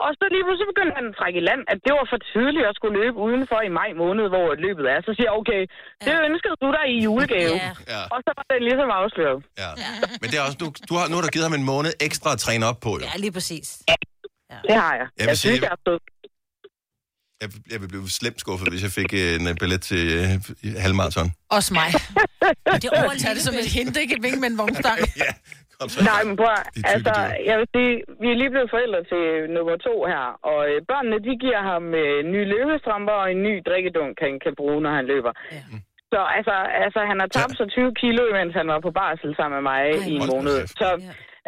Og så lige pludselig begyndte han at trække i land, at det var for tidligt at skulle løbe udenfor i maj måned, hvor løbet er. Så siger jeg, okay, det ja. ønskede du dig i julegave. Ja. Ja. Og så var det ligesom afsløret. Ja. Ja. Men det er også, du, du har, nu har du givet ham en måned ekstra at træne op på. Jo. Ja, lige præcis. Ja. Det har jeg. Jeg, jeg synes, jeg er stået. Jeg, jeg ville blive slemt skuffet, hvis jeg fik en billet til øh, halvmarathon. Også mig. Det overtager det som et hint, ikke et vink med en vognstang. Ja, kom så. Nej, men bror, altså, jeg vil sige, vi er lige blevet forældre til nummer to her, og øh, børnene, de giver ham øh, nye løbestramper og en ny drikkedunk, han kan bruge, når han løber. Ja. Så altså, altså, han har tabt sig tyve kilo, mens han var på barsel sammen med mig Ej, i en måned. Så,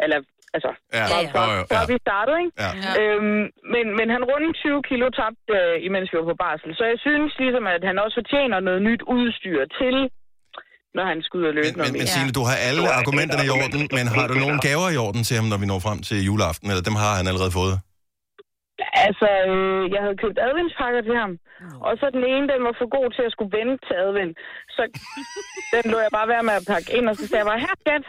eller... Altså, ja, så, ja, ja. Så, så er vi startet, ikke? Ja. Øhm, men, men han rundede tyve kilo tabt, øh, imens vi var på barsel. Så jeg synes ligesom, at han også fortjener noget nyt udstyr til, når han skal ud og løbe. Men, men, men Signe, du har alle ja. argumenterne i orden, men har du nogle gaver i orden til ham, når vi når frem til juleaften? Eller dem har han allerede fået? Altså, øh, jeg havde købt adventspakker til ham. Og så den ene, den var for god til at skulle vente til advent. Så den lå jeg bare være med at pakke ind, og så sagde jeg bare, her skat!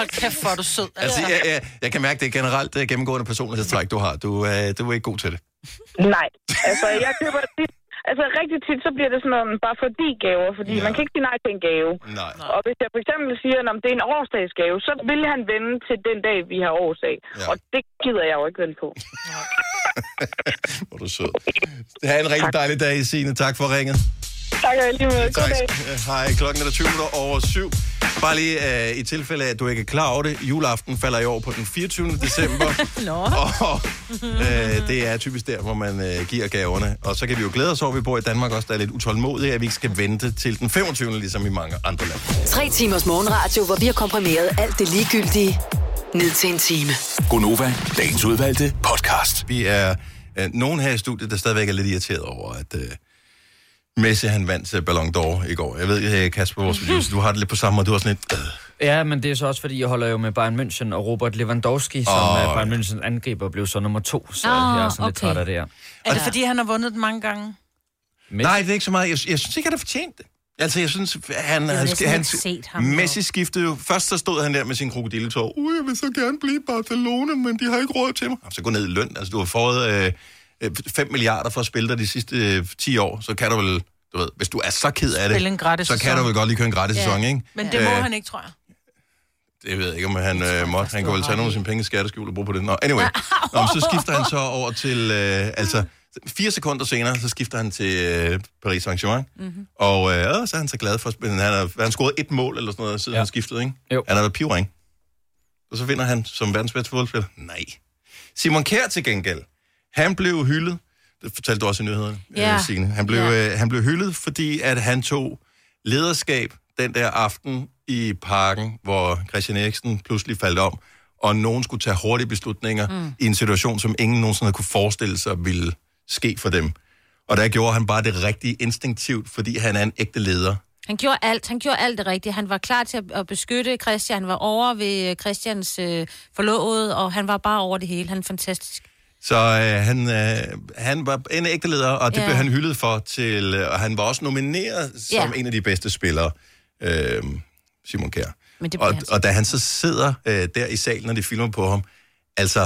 Hold kæft, hvor er du sød. Altså, jeg, jeg, jeg kan mærke, det er generelt det er gennemgående personlighedstræk, du har. Du, øh, du er ikke god til det. Nej, altså jeg køber tit, altså rigtig tit, så bliver det sådan noget, bare fordi gaver, fordi ja. man kan ikke sige nej til en gave. Nej. Og hvis jeg for eksempel siger, at det er en årsdagsgave, så vil han vende til den dag, vi har årsdag. Ja. Og det gider jeg jo ikke vende på. Hvor er du sød. Ha' en rigtig tak. dejlig dag, Signe. Tak for ringet. Tak, og lige med. God dag. Hej, klokken er der tyve over syv. Bare lige øh, i tilfælde af, at du ikke er klar over det, juleaften falder i år på den fireogtyvende december. Og øh, det er typisk der, hvor man øh, giver gaverne. Og så kan vi jo glæde os over, vi bor i Danmark også, der er lidt utålmodige, at vi ikke skal vente til den femogtyvende ligesom i mange andre lande. Tre timers morgenradio, hvor vi har komprimeret alt det ligegyldige ned til en time. Go'Nova, dagens udvalgte podcast. Vi er øh, nogen her i studiet, der stadigvæk er lidt irriteret over, at... Øh, Messi, han vandt til Ballon d'Or i går. Jeg ved, Kasper, vores producer, du har det lidt på samme måde. Du har sådan lidt... Ja, men det er så også, fordi jeg holder jo med Bayern München og Robert Lewandowski, som oh, Bayern München angriber, blev så nummer to. Så oh, jeg er sådan okay. lidt træt af det her. Er det, fordi han har vundet den mange gange? Messi? Nej, det er ikke så meget. Jeg, jeg synes ikke, han har fortjent det. Altså, jeg synes, han... Jeg han, han set ham Messi skiftede jo... Først så stod han der med sin krokodilletår. Ui, jeg vil så gerne blive Barcelona, men de har ikke råd til mig. Så gå ned i løn. Altså, du har fået... Øh, fem milliarder for at spille dig de sidste øh, ti år, så kan du vel, du ved, hvis du er så ked af det, så kan sæson. du vel godt lige køre en gratis ja. sæson, ikke? Men det må øh, han ikke, tror jeg. Det ved jeg ikke, om han øh, måtte. Han kan vel tage nogle af sine penge i skatteskjul og bruge på det. Nå, anyway. Nå, så skifter han så over til, øh, altså, fire sekunder senere, så skifter han til øh, Paris Saint-Germain. Mm-hmm. Og øh, så er han så glad for at spille. Han har han scoret et mål eller sådan noget, siden ja. han skiftede, ikke? Jo. Han har været pivring. Og så vinder han som verdens bedste fodboldspiller. Nej. Simon Kjær til gengæld. Han blev hyldet, det fortalte du også i nyhederne, yeah. Signe. Han blev, yeah. øh, han blev hyldet, fordi at han tog lederskab den der aften i parken, hvor Christian Eriksen pludselig faldt om, og nogen skulle tage hurtige beslutninger mm. i en situation, som ingen nogensinde kunne forestille sig ville ske for dem. Og der gjorde han bare det rigtige instinktivt, fordi han er en ægte leder. Han gjorde alt, han gjorde alt det rigtige. Han var klar til at beskytte Christian, han var over ved Christians øh, forlovede, og han var bare over det hele. Han er fantastisk. Så øh, han, øh, han var en ægte leder, og det yeah. blev han hyldet for til... Øh, og han var også nomineret som yeah. en af de bedste spillere, øh, Simon Kjær. Og, og da han så sidder øh, der i salen, når de filmer på ham, altså,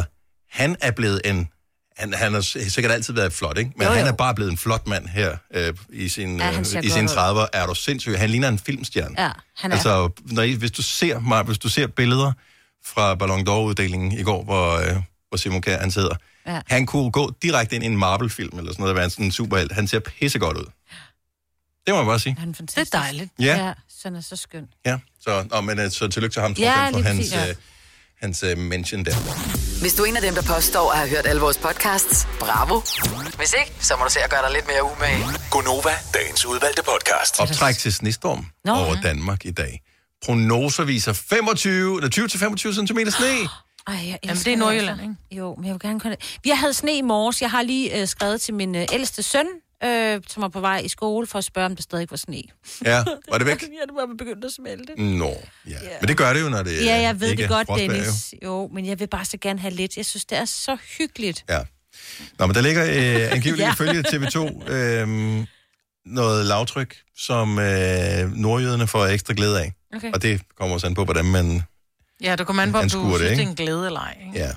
han er blevet en... Han, han har sikkert altid været flot, ikke? Men jo, jo. han er bare blevet en flot mand her øh, i sin, ja, øh, i sin trediver. Er du sindssyg? Han ligner en filmstjerne. Ja, han er. Altså, når I, hvis, du ser, Mar, hvis du ser billeder fra Ballon d'Or-uddelingen i går, hvor, øh, hvor Simon Kjær han sidder... Ja. Han kunne gå direkte ind i en Marvel-film, eller sådan noget, der var en sådan superhelt. Han ser pissegodt ud. Det må jeg bare sige. Han er det er dejligt. Ja. ja. Sådan er så skøn. Ja, så, nå, men, så tillykke til ham, tror ja, jeg, for hans, øh, hans øh, mention der. Hvis du er en af dem, der påstår at have hørt alle vores podcasts, bravo. Hvis ikke, så må du se at gøre dig lidt mere umage. Go'Nova, dagens udvalgte podcast. Optræk til snestorm nå, over ja. Danmark i dag. Prognoser viser tyve til femogtyve centimeter sne. Ej, jeg Jamen, det er Nordjylland, ikke? Jo, men jeg vil gerne kunne... Jeg havde sne i morges. Jeg har lige øh, skrevet til min øh, ældste søn, øh, som var på vej i skole for at spørge, om der stadig var sne. Ja, var det væk? Ja, det var begyndt at smelte. Nå, ja. Yeah. Men det gør det jo, når det ja, jeg ved det godt, Dennis. Jo. jo, men jeg vil bare så gerne have lidt. Jeg synes, det er så hyggeligt. Ja. Nå, men der ligger øh, angiveligt ja. ifølge T V to øh, noget lavtryk, som øh, nordjyderne får ekstra glæde af. Okay. Og det kommer også an på, hvordan man Ja, det kommer an på, om du synes, det er en glæde eller ej. Ja.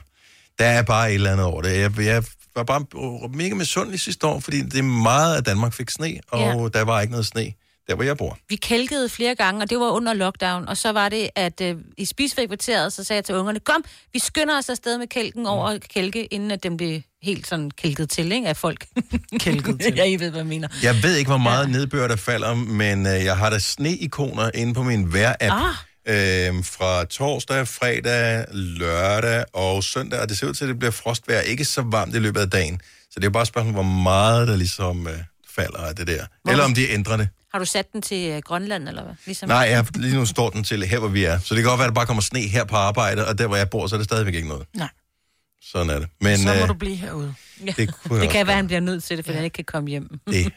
Der er bare et eller andet over det. Jeg, jeg var bare mega misundelig sidste år, fordi det er meget, at Danmark fik sne, og ja. der var ikke noget sne der, hvor jeg bor. Vi kælkede flere gange, og det var under lockdown, og så var det, at øh, i spisefrikvarteret, så sagde jeg til ungerne, kom, vi skynder os afsted med kælken over at kælke, inden at dem blev helt sådan kælket til, ikke? Af folk. Kælket til. Ja, I ved, hvad jeg mener. Jeg ved ikke, hvor meget ja. nedbør der falder, men øh, jeg har da sneikoner inde på min vejr-app. Ah. Øhm, fra torsdag, fredag, lørdag og søndag, og det ser ud til, at det bliver frostvejr, ikke så varmt i løbet af dagen. Så det er jo bare spørgsmålet, hvor meget der ligesom øh, falder af det der. Hvor? Eller om de ændrer det. Har du sat den til Grønland, eller hvad? Ligesom... Nej, jeg, lige nu står den til her, hvor vi er. Så det kan godt være, at der bare kommer sne her på arbejde, og der, hvor jeg bor, så er det stadigvæk ikke noget. Nej. Sådan er det. Men, så må øh, du blive herude. Det, det kan være, at han bliver nødt til det, for ja. han ikke kan komme hjem. Det er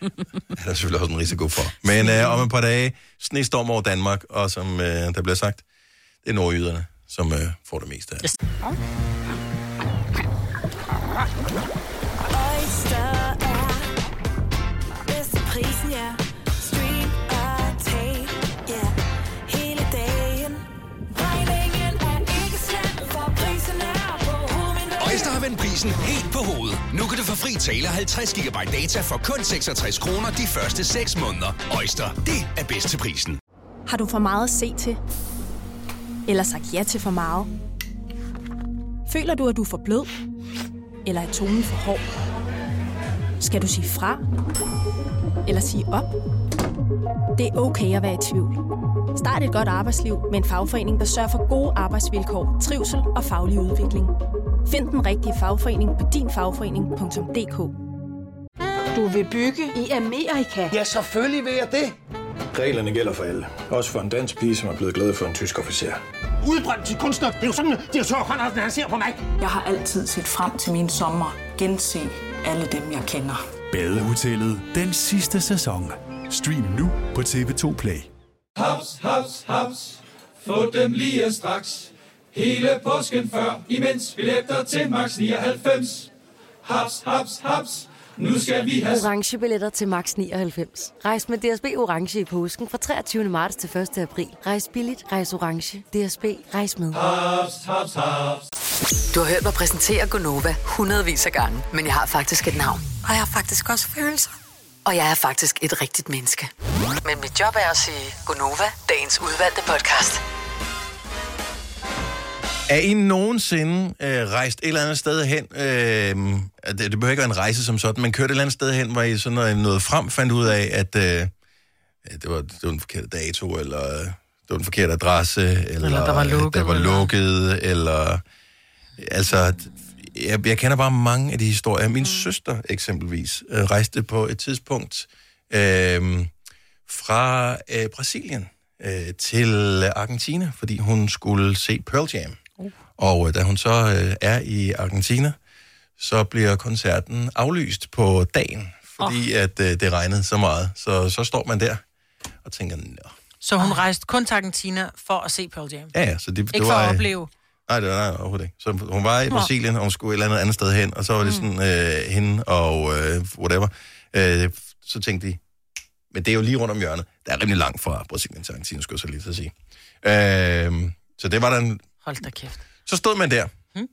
der selvfølgelig også en risiko for. Men øh, om et par dage, snestorm over Danmark, og som øh, der bliver sagt, det er nordjyderne, som øh, får det meste af. Yes. Øjster har vendt prisen helt på hovedet. Nu kan du få fri tale halvtreds gigabyte data for kun seksogtres kroner de første seks måneder. Øjster, det er bedst til prisen. Har du for meget at se til? Eller sagt ja til for meget? Føler du, at du er for blød? Eller er tonen for hård? Skal du sige fra? Eller sige op? Det er okay at være i tvivl. Start et godt arbejdsliv med en fagforening, der sørger for gode arbejdsvilkår, trivsel og faglig udvikling. Find den rigtige fagforening på din fagforening punktum d k. Du vil bygge i Amerika? Ja, selvfølgelig vil jeg det. Reglerne gælder for alle. Også for en dansk pige, som er blevet glad for en tysk officer. Udbrændt til kunstner. Det er jo sådan, at de har tørt, at han ser på mig. Jeg har altid set frem til min sommer. Gense alle dem, jeg kender. Badehotellet. Den sidste sæson. Stream nu på T V to Play. Haps, haps, haps. Få dem lige straks. Hele påsken før, imens billetter til max nioghalvfems. Haps, haps, haps. Nu skal vi have orange billetter til max nioghalvfems. Rejs med D S B Orange i påsken fra treogtyvende marts til første april. Rejs billigt, rejs orange. D S B, rejs med. Hops, hops, hops. Du har hørt mig præsentere Go'Nova hundredvis af gange, men jeg har faktisk et navn. Og jeg har faktisk også følelser. Og jeg er faktisk et rigtigt menneske. Men mit job er at sige Go'Nova, dagens udvalgte podcast. Er I nogensinde øh, rejst et eller andet sted hen? Øh, det, det behøver ikke være en rejse som sådan, men kørte et eller andet sted hen, hvor I sådan noget frem fandt ud af, at øh, det, var, det var en forkert dato, eller det var en forkert adresse, eller, eller der var lukket, der var lukket eller... eller altså, jeg, jeg kender bare mange af de historier. Min mm. søster eksempelvis øh, rejste på et tidspunkt øh, fra øh, Brasilien øh, til Argentina, fordi hun skulle se Pearl Jam. Uh. Og da hun så øh, er i Argentina, så bliver koncerten aflyst på dagen, fordi oh. at øh, det regnede så meget. Så, så står man der og tænker, nå. Så hun rejste kun til Argentina for at se Pearl Jam? Ja, ja. Så det, Ikke det var, for at opleve? Nej, det var nej, overhovedet ikke. Så hun var i Brasilien, og hun skulle et eller andet andet sted hen, og så var det sådan øh, hende og øh, whatever. Øh, så tænkte de, men det er jo lige rundt om hjørnet. Der er rimelig langt fra Brasilien til Argentina, skulle jeg så lige så sige. Øh, så det var der en... Hold da kæft. Så stod man der. Hmm?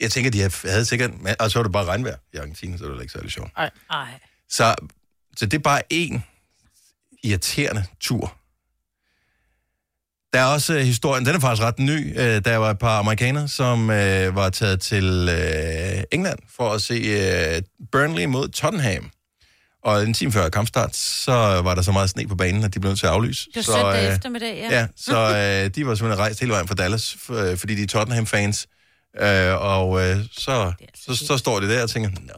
Jeg tænker, de havde sikkert... Og så var det bare regnvejr i Argentina, så det var ikke særlig sjovt. Ej. Ej. Så, så det er bare en irriterende tur. Der er også uh, historien, den er faktisk ret ny. Uh, der var et par amerikanere, som uh, var taget til uh, England for at se uh, Burnley mod Tottenham. Og en time før kampstart, så var der så meget sne på banen, at de blev nødt til at aflyse. Det var så, søndag øh, eftermiddag, ja. Ja, så øh, de var simpelthen rejst hele vejen fra Dallas, f- fordi de er Tottenham-fans. Øh, og øh, så, så, så står de der og tænker, nå.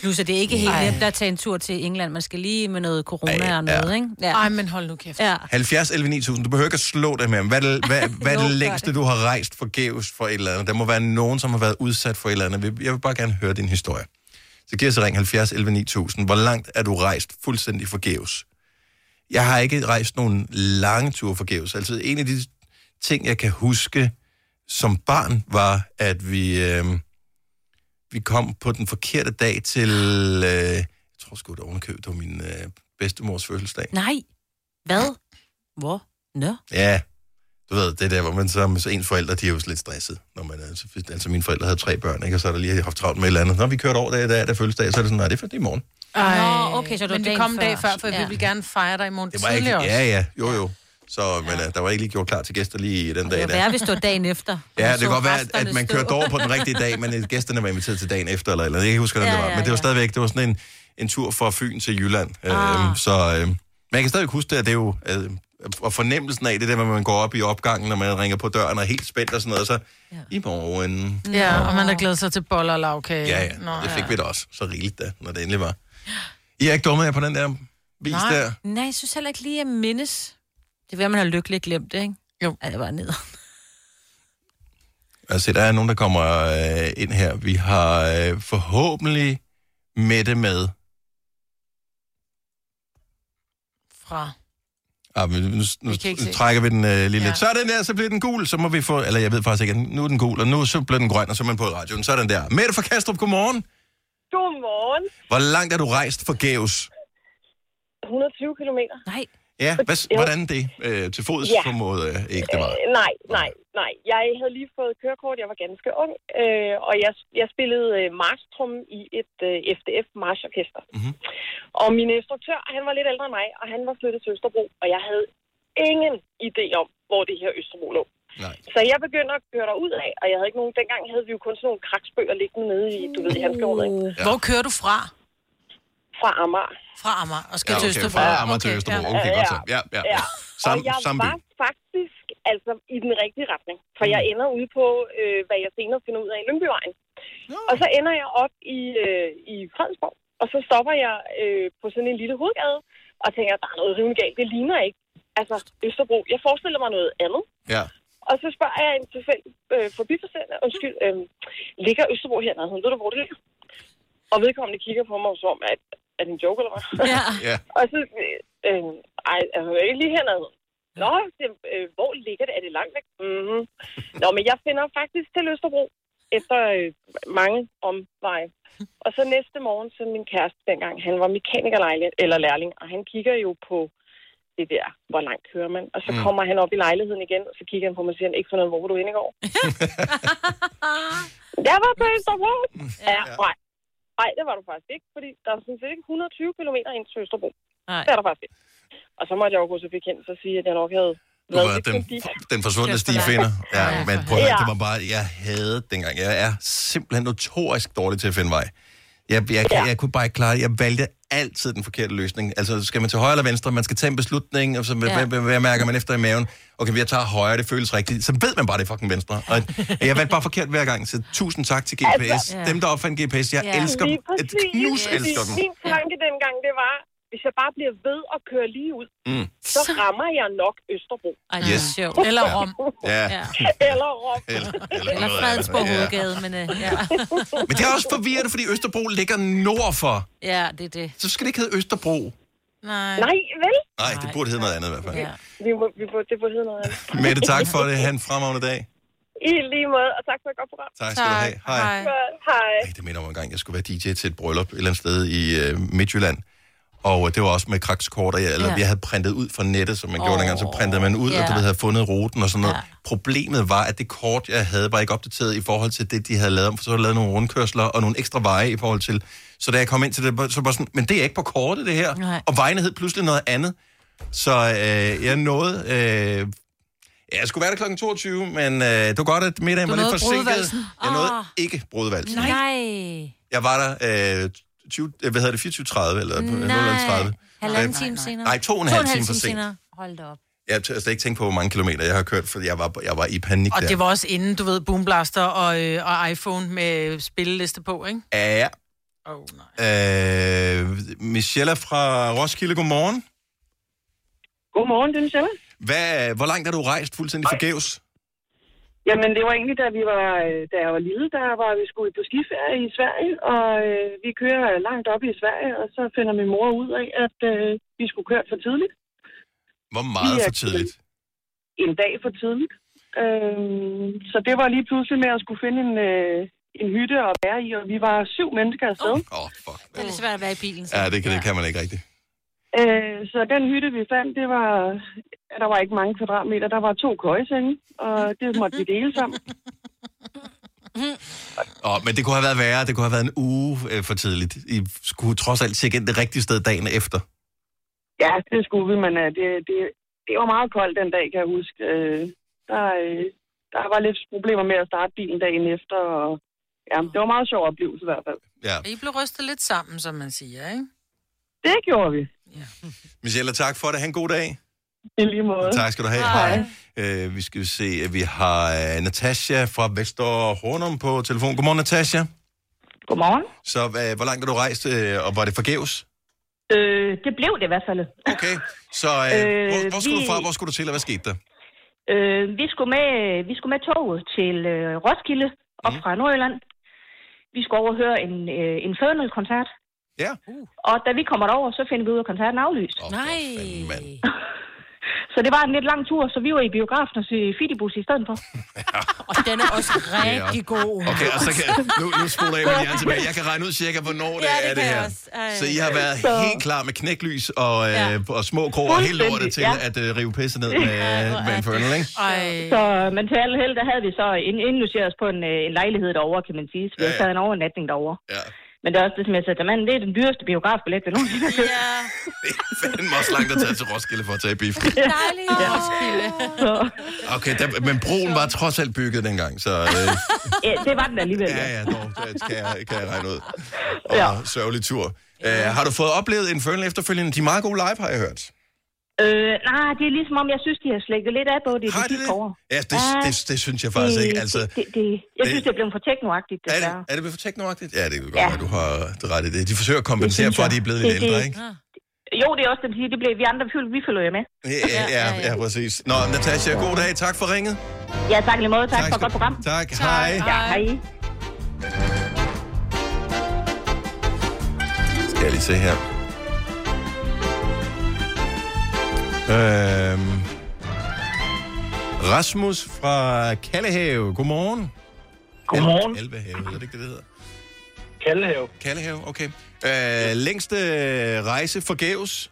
Plus, at det er ikke helt nemt at tage en tur til England. Man skal lige med noget corona Ej, og noget, ja. ikke? Ja. Ej, men hold nu kæft. Ja. halvfjerds elleve ni tusind. Du behøver ikke at slå det med. Hvad er det, hvad, hvad er det længste, det. du har rejst forgæves for et eller andet? Der må være nogen, som har været udsat for et eller andet. Jeg vil bare gerne høre din historie. så giver sig ring halvfjerds elleve ni tusind. Hvor langt er du rejst fuldstændig forgæves? Jeg har ikke rejst nogen lange ture forgæves. Altså en af de ting, jeg kan huske som barn, var, at vi, øh, vi kom på den forkerte dag til, øh, jeg tror sgu det ovenkøb, det var min øh, bedstemors fødselsdag. Nej, hvad? Hvor? Nå? Ja, du ved, det der, hvor man så, så ens forældre, de er jo lidt stresset. Når man, altså, altså mine forældre havde tre børn, ikke? Og så er der lige haft travlt med et eller andet. Når vi kørte over der i dag, der fødselsdag, så er det sådan, nej, det er for det i morgen. Ej, okay, så du men vi kom en dag før, for ja. Vi ville gerne fejre dig i morgen tidligere også. Ja, ja, jo jo. Så ja. Men, uh, der var ikke lige gjort klar til gæster lige den dag. Det var værre, hvis det var dagen efter. Ja, det kan godt være, at, at man kørte over på den rigtige dag, men gæsterne var inviteret til dagen efter, eller eller jeg kan huske, hvordan ja, det var. Men ja, ja. Det var stadigvæk, det var sådan en, en tur fra Fyn til Jylland. Ah. Øhm, så øhm, man kan stadig huske det, at det er jo... Øh, og fornemmelsen af det der, når man går op i opgangen, når man ringer på døren og er helt spændt og sådan noget, så ja. I morgen... Ja, og man er glædet sig til boller og lavkage. Ja, ja. Nå, det fik ja. Vi da også. Så rigeligt da, når det endelig var. I er ikke dumme her på den der vis nej. Der? Nej, jeg synes heller ikke lige, at mindes. Det er ved, at man har lykkeligt glemt det, ikke? Jo. Ej, jeg var nede. Altså, der er nogen, der kommer øh, ind her. Vi har øh, forhåbentlig Mette med. Fra... Ja, nu, nu trækker vi den øh, lige ja. Lidt. Så er den der, så bliver den gul, så må vi få... Eller jeg ved faktisk ikke, nu er den gul, og nu så bliver den grøn, og så er man på radioen. Så er den der. Mette fra Kastrup, godmorgen. Godmorgen. Hvor langt er du rejst forgæves? hundrede og tyve kilometer. Nej. Ja, hvad, hvordan det? Øh, til fods ja. Formåede øh, ikke det meget? Øh, nej, nej, nej. Jeg havde lige fået kørekort, jeg var ganske ung, øh, og jeg, jeg spillede øh, marchtrum i et øh, F D F-marchorkester. Mm-hmm. Og min instruktør, han var lidt ældre end mig, og han var flyttet til Østerbro, og jeg havde ingen idé om, hvor det her Østerbro lå. Nej. Så jeg begynder at køre derud af, og jeg havde ikke nogen... Dengang havde vi jo kun sådan nogle kraksbøger liggende nede i, du ved, i hans gård. Ja. Hvor kører du fra? Fra Amager. Fra Amager, og skal ja, okay. til Østerbro. Fra Amager okay. til Østerbro, okay, okay ja, godt så. Ja, ja, ja. Sam, og jeg samby. Var faktisk altså i den rigtige retning, for jeg ender ude på, øh, hvad jeg senere finder ud af i Lyngbyvejen. Ja. Og så ender jeg op i, øh, i Fredensborg, og så stopper jeg øh, på sådan en lille hovedgade, og tænker, der er noget rivende galt, det ligner ikke. Altså, Østerbro, jeg forestiller mig noget andet. Ja. Og så spørger jeg en tilfældig øh, forbiforstændende, undskyld, øh, ligger Østerbro hernede? Ved du, hvor det ligger? Og vedkommende kigger på mig som, at er det en joke, eller hvad? Ja. ja. Og så, øh, ej, jeg hører ikke lige hernede. Nå, det, øh, hvor ligger det? Er det langt væk? Mm-hmm. Nå, men jeg finder faktisk til Østerbro, efter øh, mange omveje. Og så næste morgen, så min kæreste dengang, han var mekanikerlejlighed, eller lærling, og han kigger jo på det der, hvor langt kører man. Og så mm. kommer han op i lejligheden igen, og så kigger han på mig og siger, ikke for noget, hvor var du inde i går? Jeg var på Østerbro. Ja, nej. Nej, det var du faktisk ikke, fordi der er sådan set ikke hundrede og tyve kilometer ind til Østerbro. Nej. Det er der faktisk ikke. Og så måtte jeg jo gå til bekendelse og sige, at jeg nok havde... Du var den, den forsvundne stifinder. Ja, men prøv at høre, det var bare... Jeg havde dengang... Jeg er simpelthen notorisk dårlig til at finde vej. Jeg, jeg, jeg, jeg kunne bare ikke klare det. Jeg valgte altid den forkerte løsning. Altså, skal man til højre eller venstre? Man skal tage en beslutning, og så hvad, hvad mærker man efter i maven? Okay, vi tager højre, det føles rigtigt. Så ved man bare, det er fucking venstre. Og jeg valgte bare forkert hver gang, så tusind tak til G P S. Altså, ja. Dem, der opfandt G P S, jeg ja. Elsker dem. Jeg knus elsker dem. Min tanke dengang, det var, hvis jeg bare bliver ved at køre lige ud, mm. så rammer jeg nok Østerbro. Ej, yes. Yes. Eller Rom. Ja. Ja. Eller Rom. Eller, eller, eller Fredensborg ja. Hovedgade, men uh, ja. Men det er også forvirrende, fordi Østerbro ligger nord for. Ja, det er det. Så skal det ikke hedde Østerbro. Nej. Nej, vel? Nej, det burde hedde noget andet i hvert fald. Ja. Vi må, vi burde, det burde hedde noget andet. Mette, tak for det. Ha' en fremragende dag. I lige måde, og tak for et godt program. Tak skal du have. Hej. Hej. Hej. Ej, det minder om en gang, jeg skulle være D J til et bryllup et eller andet sted i øh, Midtjylland. Og det var også med krakskort, og jeg, eller yeah. jeg havde printet ud fra nettet, som man oh. gjorde dengang, så printede man ud, yeah. og du ved, havde fundet ruten og sådan noget. Yeah. Problemet var, at det kort, jeg havde, var ikke opdateret i forhold til det, de havde lavet, for så havde lavet nogle rundkørsler og nogle ekstra veje i forhold til. Så da jeg kom ind til det, så var sådan, men det er ikke på kortet, det her. Nej. Og vejene hed pludselig noget andet. Så øh, jeg nåede... Øh, jeg skulle være der klokken toogtyve, men øh, det var godt, at middagen du var lidt forsinket. Jeg nåede oh. ikke brudvalsen. Nej. Jeg var der... Øh, tyve, hvad hedder det, fireogtyve tredive eller nul tredive? Halvanden time senere. Nej, to og en halv time for sent. Hold da op. Jeg har slet ikke tænkt på, hvor mange kilometer jeg har kørt, for jeg var, jeg var i panik og der. Og det var også inden, du ved, Boomblaster og, øh, og iPhone med spilleliste på, ikke? Ja, ja. Oh, nej. Øh, Michelle fra Roskilde, godmorgen. Godmorgen, det er Michelle. Hvad, hvor langt har du rejst fuldstændig forgæves? Jamen, det var egentlig, da, vi var, da jeg var lille, der var vi skulle på skiferie i Sverige, og øh, vi kører langt op i Sverige, og så finder min mor ud af, at øh, vi skulle køre for tidligt. Hvor meget for tidligt? En dag for tidligt. Øh, så det var lige pludselig med at skulle finde en, øh, en hytte at være i, og vi var syv mennesker afsted. Åh, oh. oh, fuck. Det er lidt svært at være i bilen. Så. Ja, det kan, det kan man ikke rigtigt. Øh, så den hytte, vi fandt, det var... Der var ikke mange kvadratmeter. Der var to køjesenge, og det måtte vi dele sammen. Oh, men det kunne have været værre. Det kunne have været en uge øh, for tidligt. I skulle trods alt tjekke ind det rigtige sted dagen efter. Ja, det skulle vi, men øh, det, det, det var meget koldt den dag, kan jeg huske. Øh, der, øh, der var lidt problemer med at starte bilen dagen efter, og ja, det var meget sjov oplevelse i hvert fald. Ja. I blev rystet lidt sammen, som man siger, ikke? Det gjorde vi. Ja. Michelle, tak for det. Ha' en god dag. I lige måde. Tak skal du have. Hej. Hej. Øh, vi skal se, at vi har Natasha fra Vester Hornum på telefon. Godmorgen, Natasha. Godmorgen. Så øh, hvor langt har du rejst, øh, og var det forgæves? Øh, det blev det i hvert fald. Okay. Så øh, øh, hvor, hvor skulle vi... du fra, hvor skulle du til, og hvad skete der? Øh, vi, skulle med, vi skulle med toget til øh, Roskilde, op mm. fra Nordjylland. Vi skulle overhøre en, øh, en fødnelkoncert. Ja. Uh. Og da vi kommer derover, så finder vi ud af koncerten aflyst. Oh, nej. Fanden, så det var en lidt lang tur, så vi var i biografen og søgte Fidibus i stedet for. Ja. Og den er også rigtig ja. god. Okay, og så kan nu, nu spoler jeg mig lige tilbage. Jeg kan regne ud cirka, hvornår det, ja, det er det her. Så I har været så... helt klar med knæklys og, ja. øh, og små kroger og hele lortet til ja. at øh, rive pisse ned med, ja, med en fønel, ikke? Så men til alle held, der havde vi så indlogeret os på en, en lejlighed derovre, kan man sige. Så vi ja, ja. havde en overnatning derovre. Ja. Men det er også det, som jeg sagde, manden, det er den dyreste biografbillet, vi nogensinde har købt. Ja. Det er fandme også langt at tage til Roskilde for at tage biffen. Ja. Dejligt. Ja. Roskilde. Okay, der, men broen var trods alt bygget dengang, så... Øh... Ja, det var den alligevel. Ja, ja, dog, det kan jeg, kan jeg regne ud. Og ja. sørgelig tur. Uh, har du fået oplevet en følgende efterfølgende? De er meget gode live, har jeg hørt. Øh, nej, det er ligesom om, jeg synes, de har slækket lidt af på det. Har de det? Ja, det, ja det, det, det synes jeg faktisk det, ikke. Altså, det, det, jeg synes, det er blevet for teknoagtigt. Er det, er det blevet for teknoagtigt? Ja, det kan godt ja. være, du har ret i det. De forsøger at kompensere for, at de er blevet det, lidt det, ældre, ikke? Jo, det er også det, de bliver, vi andre, vi følger jo med. Ja, ja, ja, ja, præcis. Nå, Natasha, god dag. Tak for ringet. Ja, tak lige måde. Tak, tak for et godt program. Tak, tak. Hej. Ja, hej. Skal jeg lige se her. Øhm. Rasmus fra Kallehave. Godmorgen. Godmorgen. El- Elvehave, er det ikke det, det hedder? Kallehave. Kallehave, okay. Øh, ja. Længste rejse forgæves?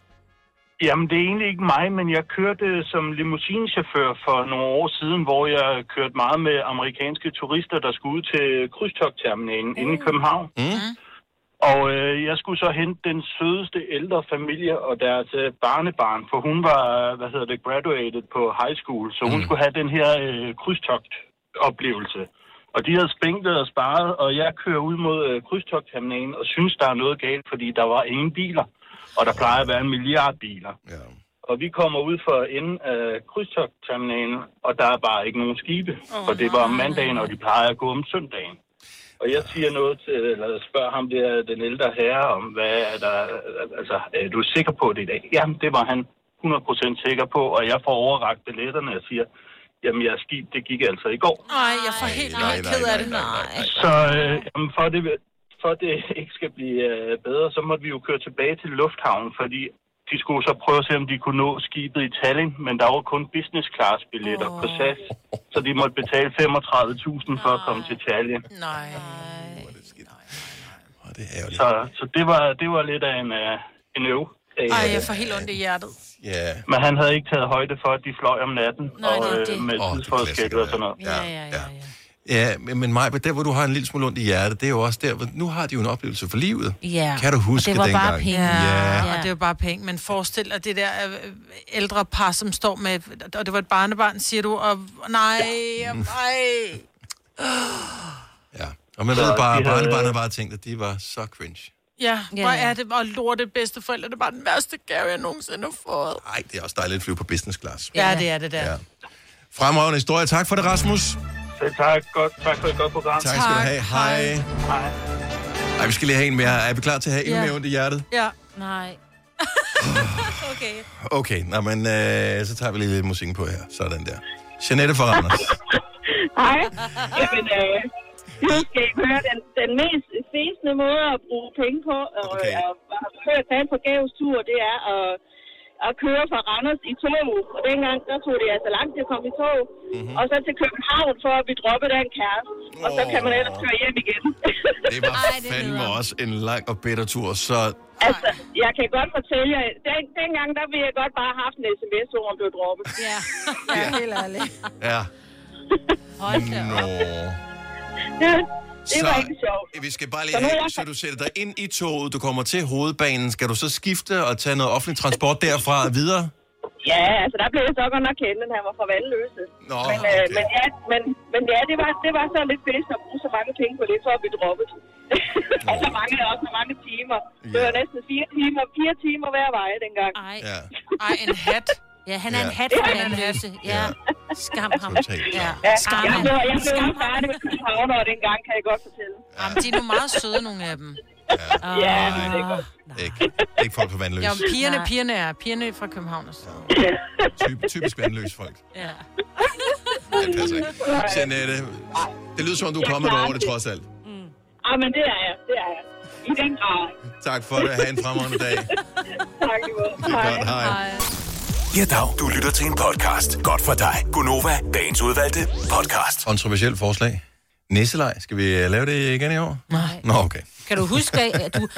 Jamen, det er egentlig ikke mig, men jeg kørte som limousinechauffør for nogle år siden, hvor jeg kørte meget med amerikanske turister, der skulle ud til krydstogtterminalen mm. inde i København. Mm. Og øh, jeg skulle så hente den sødeste ældre familie og deres øh, barnebarn, for hun var, hvad hedder det, graduated på high school, så hun mm. skulle have den her øh, krydstogt-oplevelse. Og de havde spænklet og sparet, og jeg kører ud mod øh, krydstogt-terminalen og synes, der er noget galt, fordi der var ingen biler, og der plejer at være en milliard biler. Yeah. Og vi kommer ud for enden af krydstogt-terminalen, og der er bare ikke nogen skibe, for det var om mandagen, og de plejer at gå om søndagen. Og jeg siger noget til, eller spørger ham der, den ældre herre, om hvad er der, altså, er du sikker på det i dag? Jamen, det var han hundrede procent sikker på, og jeg får overragt billetterne og siger, jamen, jeres skib, det gik altså i går. Nej, jeg får helt nej, ked af det, nej. Så øh, jamen, for, det, for det ikke skal blive øh, bedre, så måtte vi jo køre tilbage til lufthavnen, fordi de skulle så prøve at se, om de kunne nå skibet i Tallien, men der var kun business class billetter oh. på S A S, så de måtte betale femogtredive tusind for at komme til Tallien. Nej. Hvor er det skidt. Nej, nej, det er ærgerligt. Så, så det, var, det var lidt af en, uh, en øv. Ej, jeg får helt ondt i hjertet. Yeah. Men han havde ikke taget højde for, at de fløj om natten nej, og øh, med oh, tidsforskel og sådan noget. Ja, ja, ja. ja. ja. Ja, men Maj, der hvor du har en lille smule ondt i hjertet, det er jo også der, hvor nu har de jo en oplevelse for livet. Ja. Kan du huske dengang? Det var bare penge. Ja. ja, og det var bare penge. Men forestil dig det der ældre par, som står med, og det var et barnebarn, siger du, og nej, ja. og nej. Ja, og man så ved bare, at barnebarnet bare tænkte, at de var så cringe. Ja, hvor ja, ja. er det, og lortet bedsteforældre, det er bare den værste gave, jeg nogensinde har fået. Nej, det er også dejligt at flyve på business class. Ja, ja. det er det der. Ja. Fremragende historie. Tak for det, Rasmus. Tak, godt. tak for et godt program. Tak skal du have. Hej. Hej. Ej, vi skal lige have en mere. Er vi klar til at have endnu mere ondt i hjertet? Ja. Nej. okay. Okay, nå, men øh, så tager vi lige lidt musikken på her. Sådan der. Jeanette for Anders. Nej. Jamen, øh, nu skal I høre den, den mest fæsende måde at bruge penge på, og okay. har hørt tale på gavestur, det er at, at køre fra Randers i tog. Og dengang, der tog det altså langt til at komme i tog. Mm-hmm. Og så til København for at vi droppede den kæreste. Og oh. så kan man ellers køre hjem igen. Det var Ej, det fandme hedder. også en lang og bitter tur, så... Altså, jeg kan godt fortælle jer, den, dengang, der ville jeg godt bare have haft en sms, hvor man blev droppet. Ja, ja, ja. Helt ærligt. Ja. Hold da op. Ja, det var så, ikke sjovt. Vi skal bare lige have, jeg... så du sætter dig ind i toget, du kommer til hovedbanen. Skal du så skifte og tage noget offentlig transport derfra og videre? Ja, altså der blev jeg så godt nok kendt, den her var fra Vanløse. Nå, men, okay. øh, men, ja, men, men ja, det var, det var så lidt bedst at bruge så mange penge på det, for at blive droppet. Og så manglede også så mange timer. Yeah. Det var næsten fire timer, fire timer hver vej dengang. Ej, ja. Ej en hat. Ja, han er ja. en hat fra Vanløse. Ja. Skam ham. Ja. Ja. Skam ham. Ja, jeg blev jo færdig med københavnere dengang, kan jeg godt fortælle. Ja. Jamen, de er nu meget søde, nogle af dem. Ja, oh, ja nej, det er godt. Ikke, ikke folk fra Vanløse. Ja, pigerne, pigerne er pigerne fra København. Ja. Typ, typisk Vanløse folk. Ja. Det passer ikke. Jeanette, det lyder som om, du er kommet over det trods alt. Mm. Ah, men det er jeg, det er jeg. I den grad. Tak for det. Ha' en fremragende dag. Tak i måde. Hej. Hej. Ja, dag. Du lytter til en podcast. Godt for dig. Go'Nova, dagens udvalgte podcast. Kontroversielt forslag. Nisselej, skal vi lave det igen i år? Nej. Nå, okay. Kan du huske, at du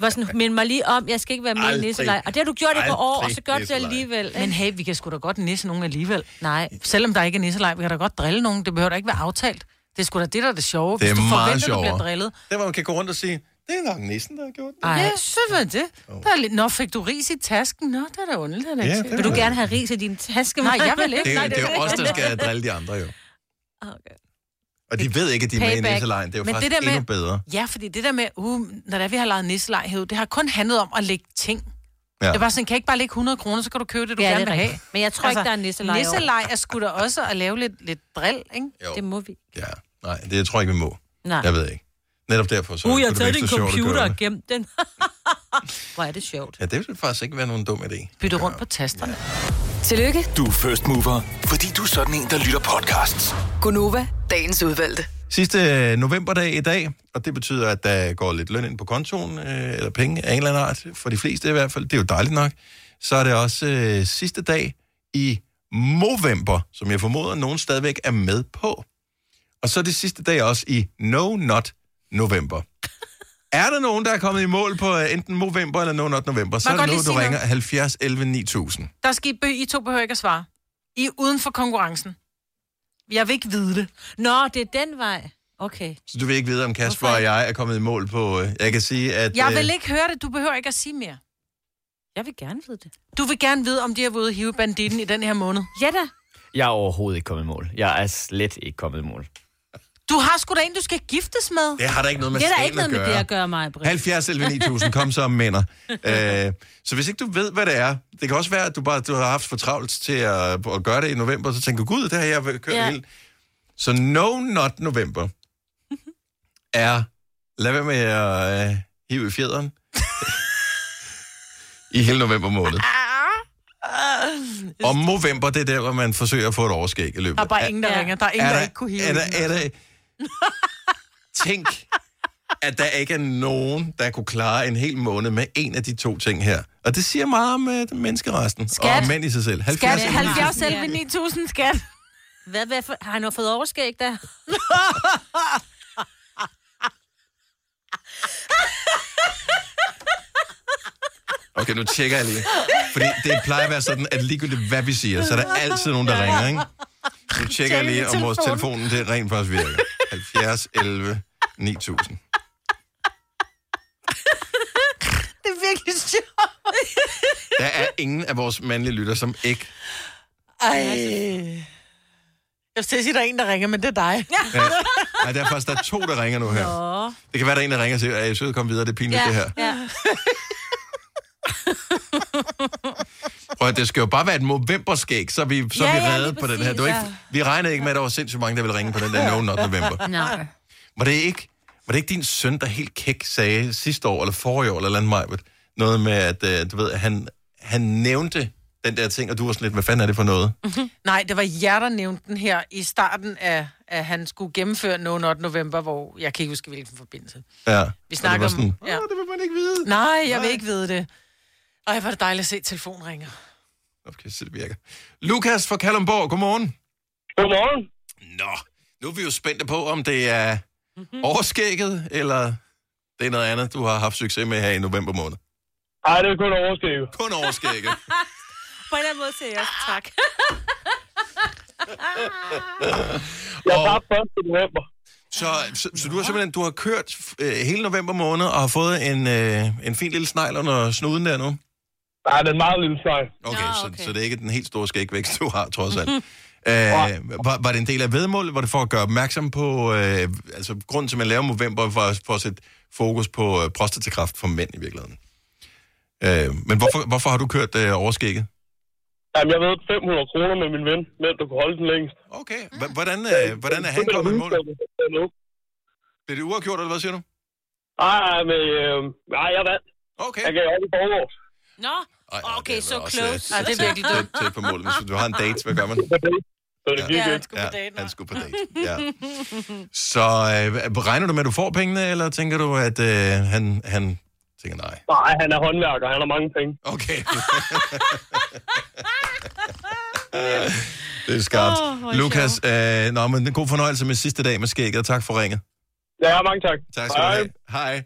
var sådan, mind mig lige om, jeg skal ikke være med i nisselej. Og det har du gjort i et år, og så gør det alligevel. Men hey, vi kan sgu da godt nisse nogen alligevel. Nej, selvom der ikke er nisselej, vi kan da godt drille nogen. Det behøver da ikke være aftalt. Det er sgu da det, der er det sjove. Det er meget sjovere. Hvis du forventer, du bliver drillet. Det er, hvor man kan gå rundt og sige, det er nok nissen, der har gjort det. Ej, så var det. Der er lidt... Nå, fik du ris i tasken? Nå, det er da underligt. Ja, det vil du gerne have ris i din taske? Nej, jeg vil ikke. Det er jo os, der skal drille de andre, jo. Okay. Og de ved ikke, at de er med i nisselejen. Det er jo men faktisk det der med, endnu bedre. Ja, fordi det der med, uh, når der, vi har lejet nisselej, det har kun handlet om at lægge ting. Ja. Det er bare sådan, kan ikke bare lægge hundrede kroner, så kan du købe det, du ja, gerne det vil have. Men jeg tror altså, ikke, der er nisselej. Nisselej er sgu da også at lave lidt, lidt drill, ikke? Jo. Det må vi. Ja, nej, det jeg tror jeg ikke, vi må. Nej. Jeg ved ikke. Netop derfor, så... Uh, jeg har taget din computer og gemt den. Hvor er det sjovt. Ja, det vil faktisk ikke være nogen dum idé. Bytte rundt ja. på tasterne. Ja. Tillykke. Du er first mover, fordi du er sådan en, der lytter podcasts. Go'Nova, dagens udvalgte. Sidste novemberdag i dag, og det betyder, at der går lidt løn ind på kontoen, øh, eller penge af en eller anden art, for de fleste i hvert fald, det er jo dejligt nok. Så er det også øh, sidste dag i Movember, som jeg formoder, nogen stadigvæk er med på. Og så er det sidste dag også i No Not November. Er der nogen, der er kommet i mål på enten Movember eller No Not November, så er der nogen, der ringer halvfjerds elleve ni tusind. Der skal I bø, I to behøver ikke at svare. I er uden for konkurrencen. Jeg vil ikke vide det. Nå, det er den vej. Okay. Så du vil ikke vide, om Kasper Hvorfor? og jeg er kommet i mål på... Jeg kan sige, at... Jeg vil ikke høre det. Du behøver ikke at sige mere. Jeg vil gerne vide det. Du vil gerne vide, om de har været ude at hive banditten i den her måned. Ja da. Jeg er overhovedet ikke kommet i mål. Jeg er slet ikke kommet i mål. Du har sgu da en, du skal giftes med. Det har der ikke noget med staten at gøre. Det er der ikke noget med det at gøre, mig, Britt. halvfjerds elleve ni tusind, kom så om minder. øh, så hvis ikke du ved, hvad det er, det kan også være, at du bare du har haft for travlt til at, at gøre det i november, så tænker gud, det har jeg kørt ja. helt. Så No Not November er, lad være med at øh, hive i fjederen i hele november måned. Og Movember, det er der, hvor man forsøger at få et overskæg i løbet. Der er bare ingen, der ja. ringer. Der er ingen, er der, der ikke kunne hive. Er der, er der... Tænk, at der ikke er nogen, der kunne klare en hel måned med en af de to ting her. Og det siger meget om uh, menneskeresten. Skat. Og om mænd i sig selv. halvfjerds skat. halvfjerds elleve ni tusind, skat. Hvad, hvad for... Har han jo fået overskæg der? Okay, nu tjekker jeg lige. Fordi det plejer at være sådan, at ligegyldigt hvad vi siger, så er der altid nogen, der ja. ringer, ikke? Nu tjekker jeg lige, om vores telefon det rent faktisk virker. halvfjerds elleve ni tusind. Det er virkelig sjovt. Der er ingen af vores mandlige lytter, som ikke... Ej. Jeg vil til at sige, der er en, der ringer, men det er dig. Ja. Nej, der er faktisk der er to, der ringer nu her. Nå. Det kan være, der er en, der ringer og siger, at jeg er sød, kom videre, det er pinligt, ja. det her. Ja. Og det skal jo bare være et novemberskæg, så er vi, så ja, vi reddet ja, på den her. Det var ikke, vi regnede ikke med, at der var sindssygt mange, der ville ringe på den der No Not November. Nej. Var det ikke, var det ikke din søn, der helt kæk sagde sidste år, eller forrige år, eller andet maj, noget med, at du ved, han, han nævnte den der ting, og du var sådan lidt, hvad fanden er det for noget? Nej, det var jer, der nævnte den her i starten af, at han skulle gennemføre nogen ottende november, hvor jeg kan ikke huske, hvilken forbindelse. Ja. Vi snakker om... Sådan, ja. Det vil man ikke vide. Nej, jeg Nej. vil ikke vide det. Ej, var det dejligt at se telefonringer. Okay, så det virker. Lukas fra Kalundborg, godmorgen. Godmorgen. Nå, nu er vi jo spændte på, om det er mm-hmm. overskægget, eller det er noget andet, du har haft succes med her i november måned. Nej, det er kun overskægget. Kun overskægget. På en eller anden måde siger jeg også tak. Jeg var først i november. Så, så, så du har simpelthen du har kørt øh, hele november måned og har fået en, øh, en fin lille snegl under snuden der nu? Nej, det er en meget lille snegl. Okay, så, okay. så det er ikke den helt store skægvækst, du har, trods alt. Æh, var, var det en del af vedmålet? Var det for at gøre opmærksom på... Øh, altså, grunden til, at man laver Movember, for, for at sætte fokus på øh, prostatakræft for mænd i virkeligheden. Æh, men hvorfor, hvorfor har du kørt øh, overskægget? Jamen, jeg ved fem hundrede kroner med min ven, med at du kunne holde den længst. Okay. H- hvordan, øh, hvordan er han kommet i mål? Blev det uafgjort, eller hvad siger du? Nej, men... Øh, nej, jeg vandt. Okay. Jeg gav op i forår. Nå, Ej, okay, så so close. Ej, det er virkelig dumt. Tæt på målet. Hvis du har en date, hvad gør man? Ja, han skulle på date. Ja, han skulle på date, ja. Så øh, regner du med, at du får pengene, eller tænker du, at øh, han, han tænker nej? Nej, han er håndværker, han har mange penge. Okay. Det er skarpt. Oh, Lukas, øh, nå, men en god fornøjelse med sidste dag med skægget. Tak for ringet. Ja, mange tak. Tak skal Hej. du have. Hej.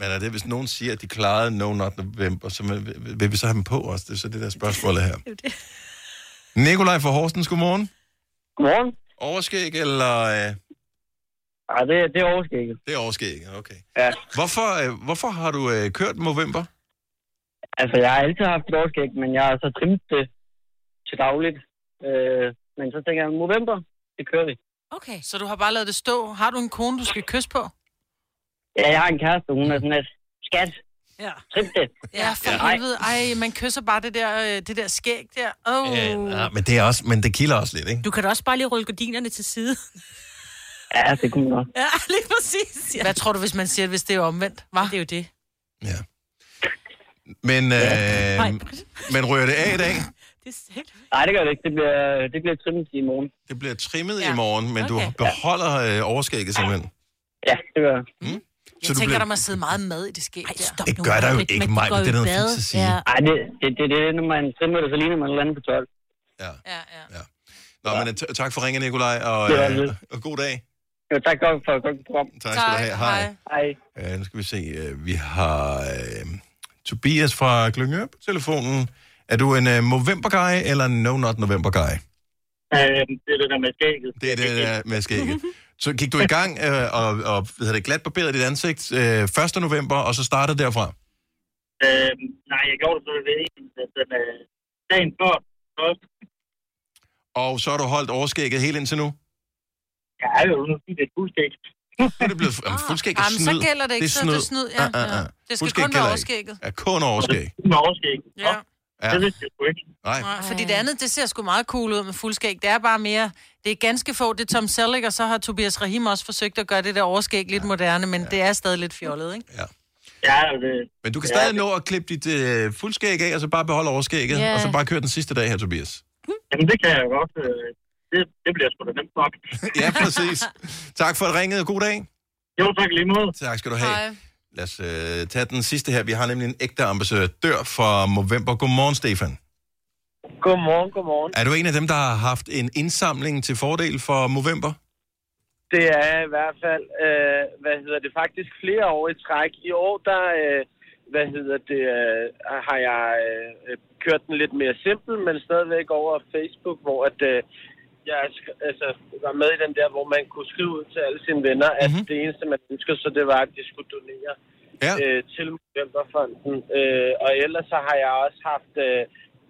Men er det, hvis nogen siger, at de klarede No Not November, så vil, vil vi så have dem på os? Det er så det der spørgsmål her. Nikolaj fra Horsens, godmorgen. Godmorgen. Overskæg eller... Nej, det, det er overskægget. Det er overskægget, okay. Ja. Hvorfor, hvorfor har du øh, kørt Movember? Altså, jeg har altid haft overskæg, men jeg har så trimmet det til dagligt. Øh, men så tænker jeg, Movember, det kører vi. Okay, så du har bare lavet det stå. Har du en kone, du skal kysse på? Ja, jeg har en kæreste, hun er sådan lidt, skat, ja. Trip det. Ja, for helvede. Ej, man kysser bare det der, øh, det der skæg der. Åh. Oh. Ja, nej, men det er også, men det kilder også lidt, ikke? Du kan da også bare lige rulle gardinerne til side. Ja, det kunne man også. Ja, lige præcis. Ja. Hvad tror du, hvis man siger, hvis det er omvendt? Hva? Det er jo det. Ja. Men, øh, ja. men rører det af i dag? Det Nej, det gør det ikke. Det bliver, det bliver trimmet i morgen. Det bliver trimmet ja. i morgen, men okay. du beholder øh, overskægget simpelthen? Ja, det gør jeg. Mm? Jeg tænker, blev... der må sidde meget mad i det skæg. Ej, stop det nu. Gør der jo ikke, man, mig, men det er noget fint at sige. Ja. Ej, det, det, det, det er det, når man trimmer det, så ligner man et eller andet på tolv. Ja, ja, ja. ja. Nå, ja. men t- tak for ringen, Nikolaj, og, øh, og god dag. Jo, tak for at komme på. Tak skal du have. Hej. Hej. Hej. Uh, nu skal vi se. Uh, vi har uh, Tobias fra Glyngør på telefonen. Er du en uh, Movember-guy eller en No Not November-guy? Uh, det er det der med skægget. Det er det der med skægget. Så gik du i gang øh, og, og havde det glat barberet dit ansigt øh, første november, og så startede derfra? Øh, nej, jeg gjorde det så ved en, den er dagen før. Og så har du holdt overskægget helt indtil nu? Ja, jeg er jo nu sige, det er fuldskægget. Nu er det blevet ah, fuldskægget ah, snyd. Så gælder det ikke, det så det er snyd. Ja, ah, ah, ah. Det skal kun være overskægget. Ja, kun overskægget. Kun overskægget. Ja. Ja. Det vidste jeg sgu ikke. Nej. Nej. Fordi det andet, det ser sgu meget cool ud med fuldskæg. Det er bare mere, det er ganske få. Det Tom Selleck, og så har Tobias Rahim også forsøgt at gøre det der overskæg lidt ja. moderne, men ja. det er stadig lidt fjollet, ikke? Ja. Ja, det... Men du kan stadig ja, det... nå at klippe dit øh, fuldskæg af, og så bare beholde overskægget, ja. og så bare køre den sidste dag her, Tobias. Mm. Jamen, det kan jeg godt. Det, det bliver sgu da nemt nok. Ja, præcis. Tak for at ringe, og god dag. Jo, tak lige måde. Tak skal du have. Hej. Lad os øh, tage den sidste her. Vi har nemlig en ægte ambassadør fra Movember. Godmorgen, Stefan. Godmorgen, godmorgen. Er du en af dem, der har haft en indsamling til fordel for Movember? Det er i hvert fald, øh, hvad hedder det, faktisk flere år i træk. I år, der, øh, hvad hedder det, øh, har jeg øh, kørt den lidt mere simpel, men stadigvæk over Facebook, hvor at... Øh, Jeg altså, var med i den der, hvor man kunne skrive ud til alle sine venner, at mm-hmm. det eneste, man ønskede, så det var, at de skulle donere ja. øh, til Movemberfonden. Øh, og ellers så har jeg også haft øh,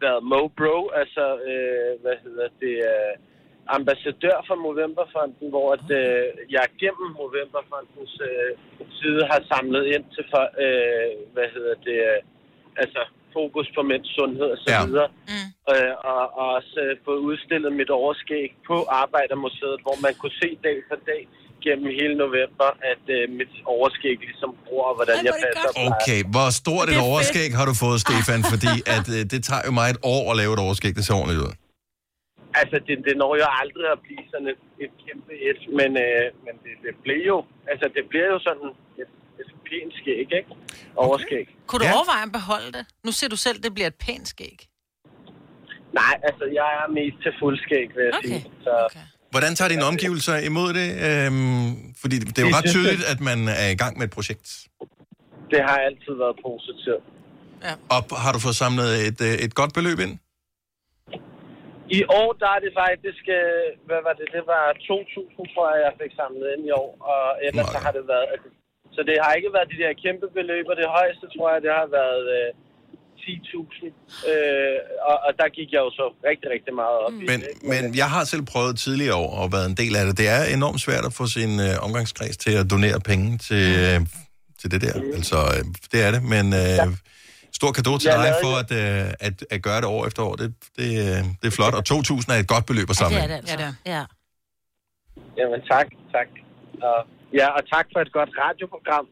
været Mobro, altså, øh, hvad hedder det, øh, ambassadør for Movemberfonden, hvor at, øh, jeg gennem Movemberfondens øh, side har samlet ind til, for, øh, hvad hedder det, øh, altså... fokus på mænds sundhed og så videre. Ja. Mm. Øh, og, og også øh, fået udstillet mit overskæg på Arbejdermuseet, hvor man kunne se dag for dag gennem hele november, at øh, mit overskæg ligesom bruger, hvordan Ej, jeg passer. Okay, hvor stort et overskæg har du fået, Stefan? Fordi at, øh, det tager jo mig et år at lave et overskæg, det ser ordentligt ud. Altså, det, det når jo aldrig at blive sådan et, et kæmpe et, men, øh, men det, det bliver jo, altså, det bliver jo sådan et, et pænt skæg, ikke? Overskæg. Okay. Kunne du ja. overveje at beholde det? Nu ser du selv, det bliver et pænt skæg. Nej, altså, jeg er mest til fuldskæg, vil jeg okay. sige. Så... Okay. Hvordan tager dine omgivelser imod det? Øhm, fordi det er jo ret tydeligt, at man er i gang med et projekt. Det har altid været positivt. Ja. Og har du fået samlet et, et godt beløb ind? I år, der er det faktisk, hvad var det, det var to tusind, tror jeg, jeg fik samlet ind i år, og ellers så har det været, så det har ikke været de der kæmpe beløb, og det højeste, tror jeg, det har været øh, ti tusind, øh, og, og der gik jeg jo så rigtig, rigtig meget op mm. i men, det. Men jeg har selv prøvet tidligere år og været en del af det. Det er enormt svært at få sin øh, omgangskreds til at donere penge til, øh, til det der, mm. altså øh, det er det, men... Øh, ja. Stor cadeau til dig for at, øh, at, at gøre det år efter år. Det, det, det er flot, og to tusind er et godt beløb at samle. Ja, det er det altså. Ja, det er. Ja. Jamen tak, tak. Og, ja, og tak for et godt radioprogram.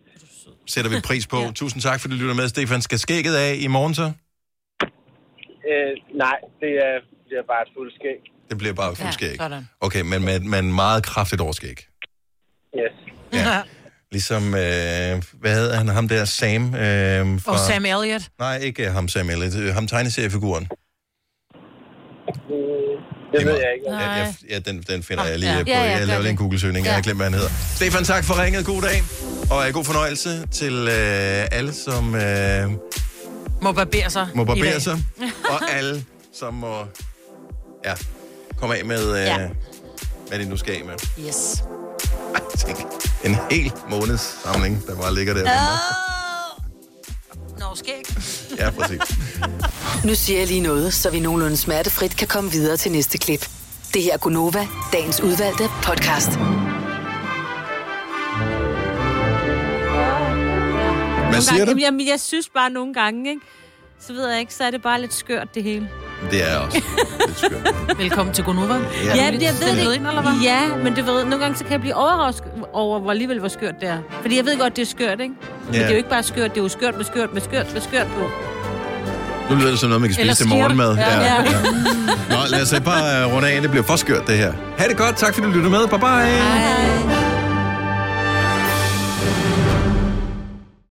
Sætter vi pris på. Ja. Tusind tak, fordi du lytter med, Stefan. Skal skægget af i morgen så? Øh, nej, det er, det er bare et fuldt skæg. Det bliver bare et fuldt skæg. Ja, okay, men med, med en meget kraftigt overskæg. Yes. Ja. Ligesom, øh, hvad hedder han, ham der, Sam? Øh, fra... Og Sam Elliott? Nej, ikke ham Sam Elliott. Ham tegneseriefiguren. Det ved jeg ikke. Ja, jeg, ja den, den finder ah, jeg lige ja. på. Ja, ja, jeg laver lige en Google-søgning, ja. Jeg har glemt, hvad han hedder. Stefan, tak for ringet. God dag. Og god fornøjelse til øh, alle, som... Øh, må barbere sig. Må barbere sig. Og alle, som må... Ja, komme af med, øh, ja. hvad det nu skal af med. Yes. Ej, tænk. En hel måneds samling, der bare ligger der. Oh. Nå, skæg. Ja, præcis. Nu siger jeg lige noget, så vi nogenlunde smertefrit kan komme videre til næste klip. Det her er Go'Nova, dagens udvalgte podcast. Hvad siger du? Jamen, jeg, jeg synes bare nogle gange, ikke? Så ved jeg ikke, så er det bare lidt skørt det hele. Det er også lidt skørt. Velkommen til Go'Nova. Ja, ja, men jeg ved det ikke, eller hvad? Ja, men det ved, nogle gange så kan jeg blive overrasket over, hvor alligevel hvor skørt det er. Fordi jeg ved godt, det er skørt, ikke? Men ja. det er jo ikke bare skørt, det er jo skørt med skørt med skørt med skørt på. Nu lyder det som noget, man kan spise til morgenmad. Ja, ja. Ja. Nå, lad os bare runde af, det bliver for skørt, det her. Ha' det godt, tak fordi du lyttede med. Bye bye. Hej.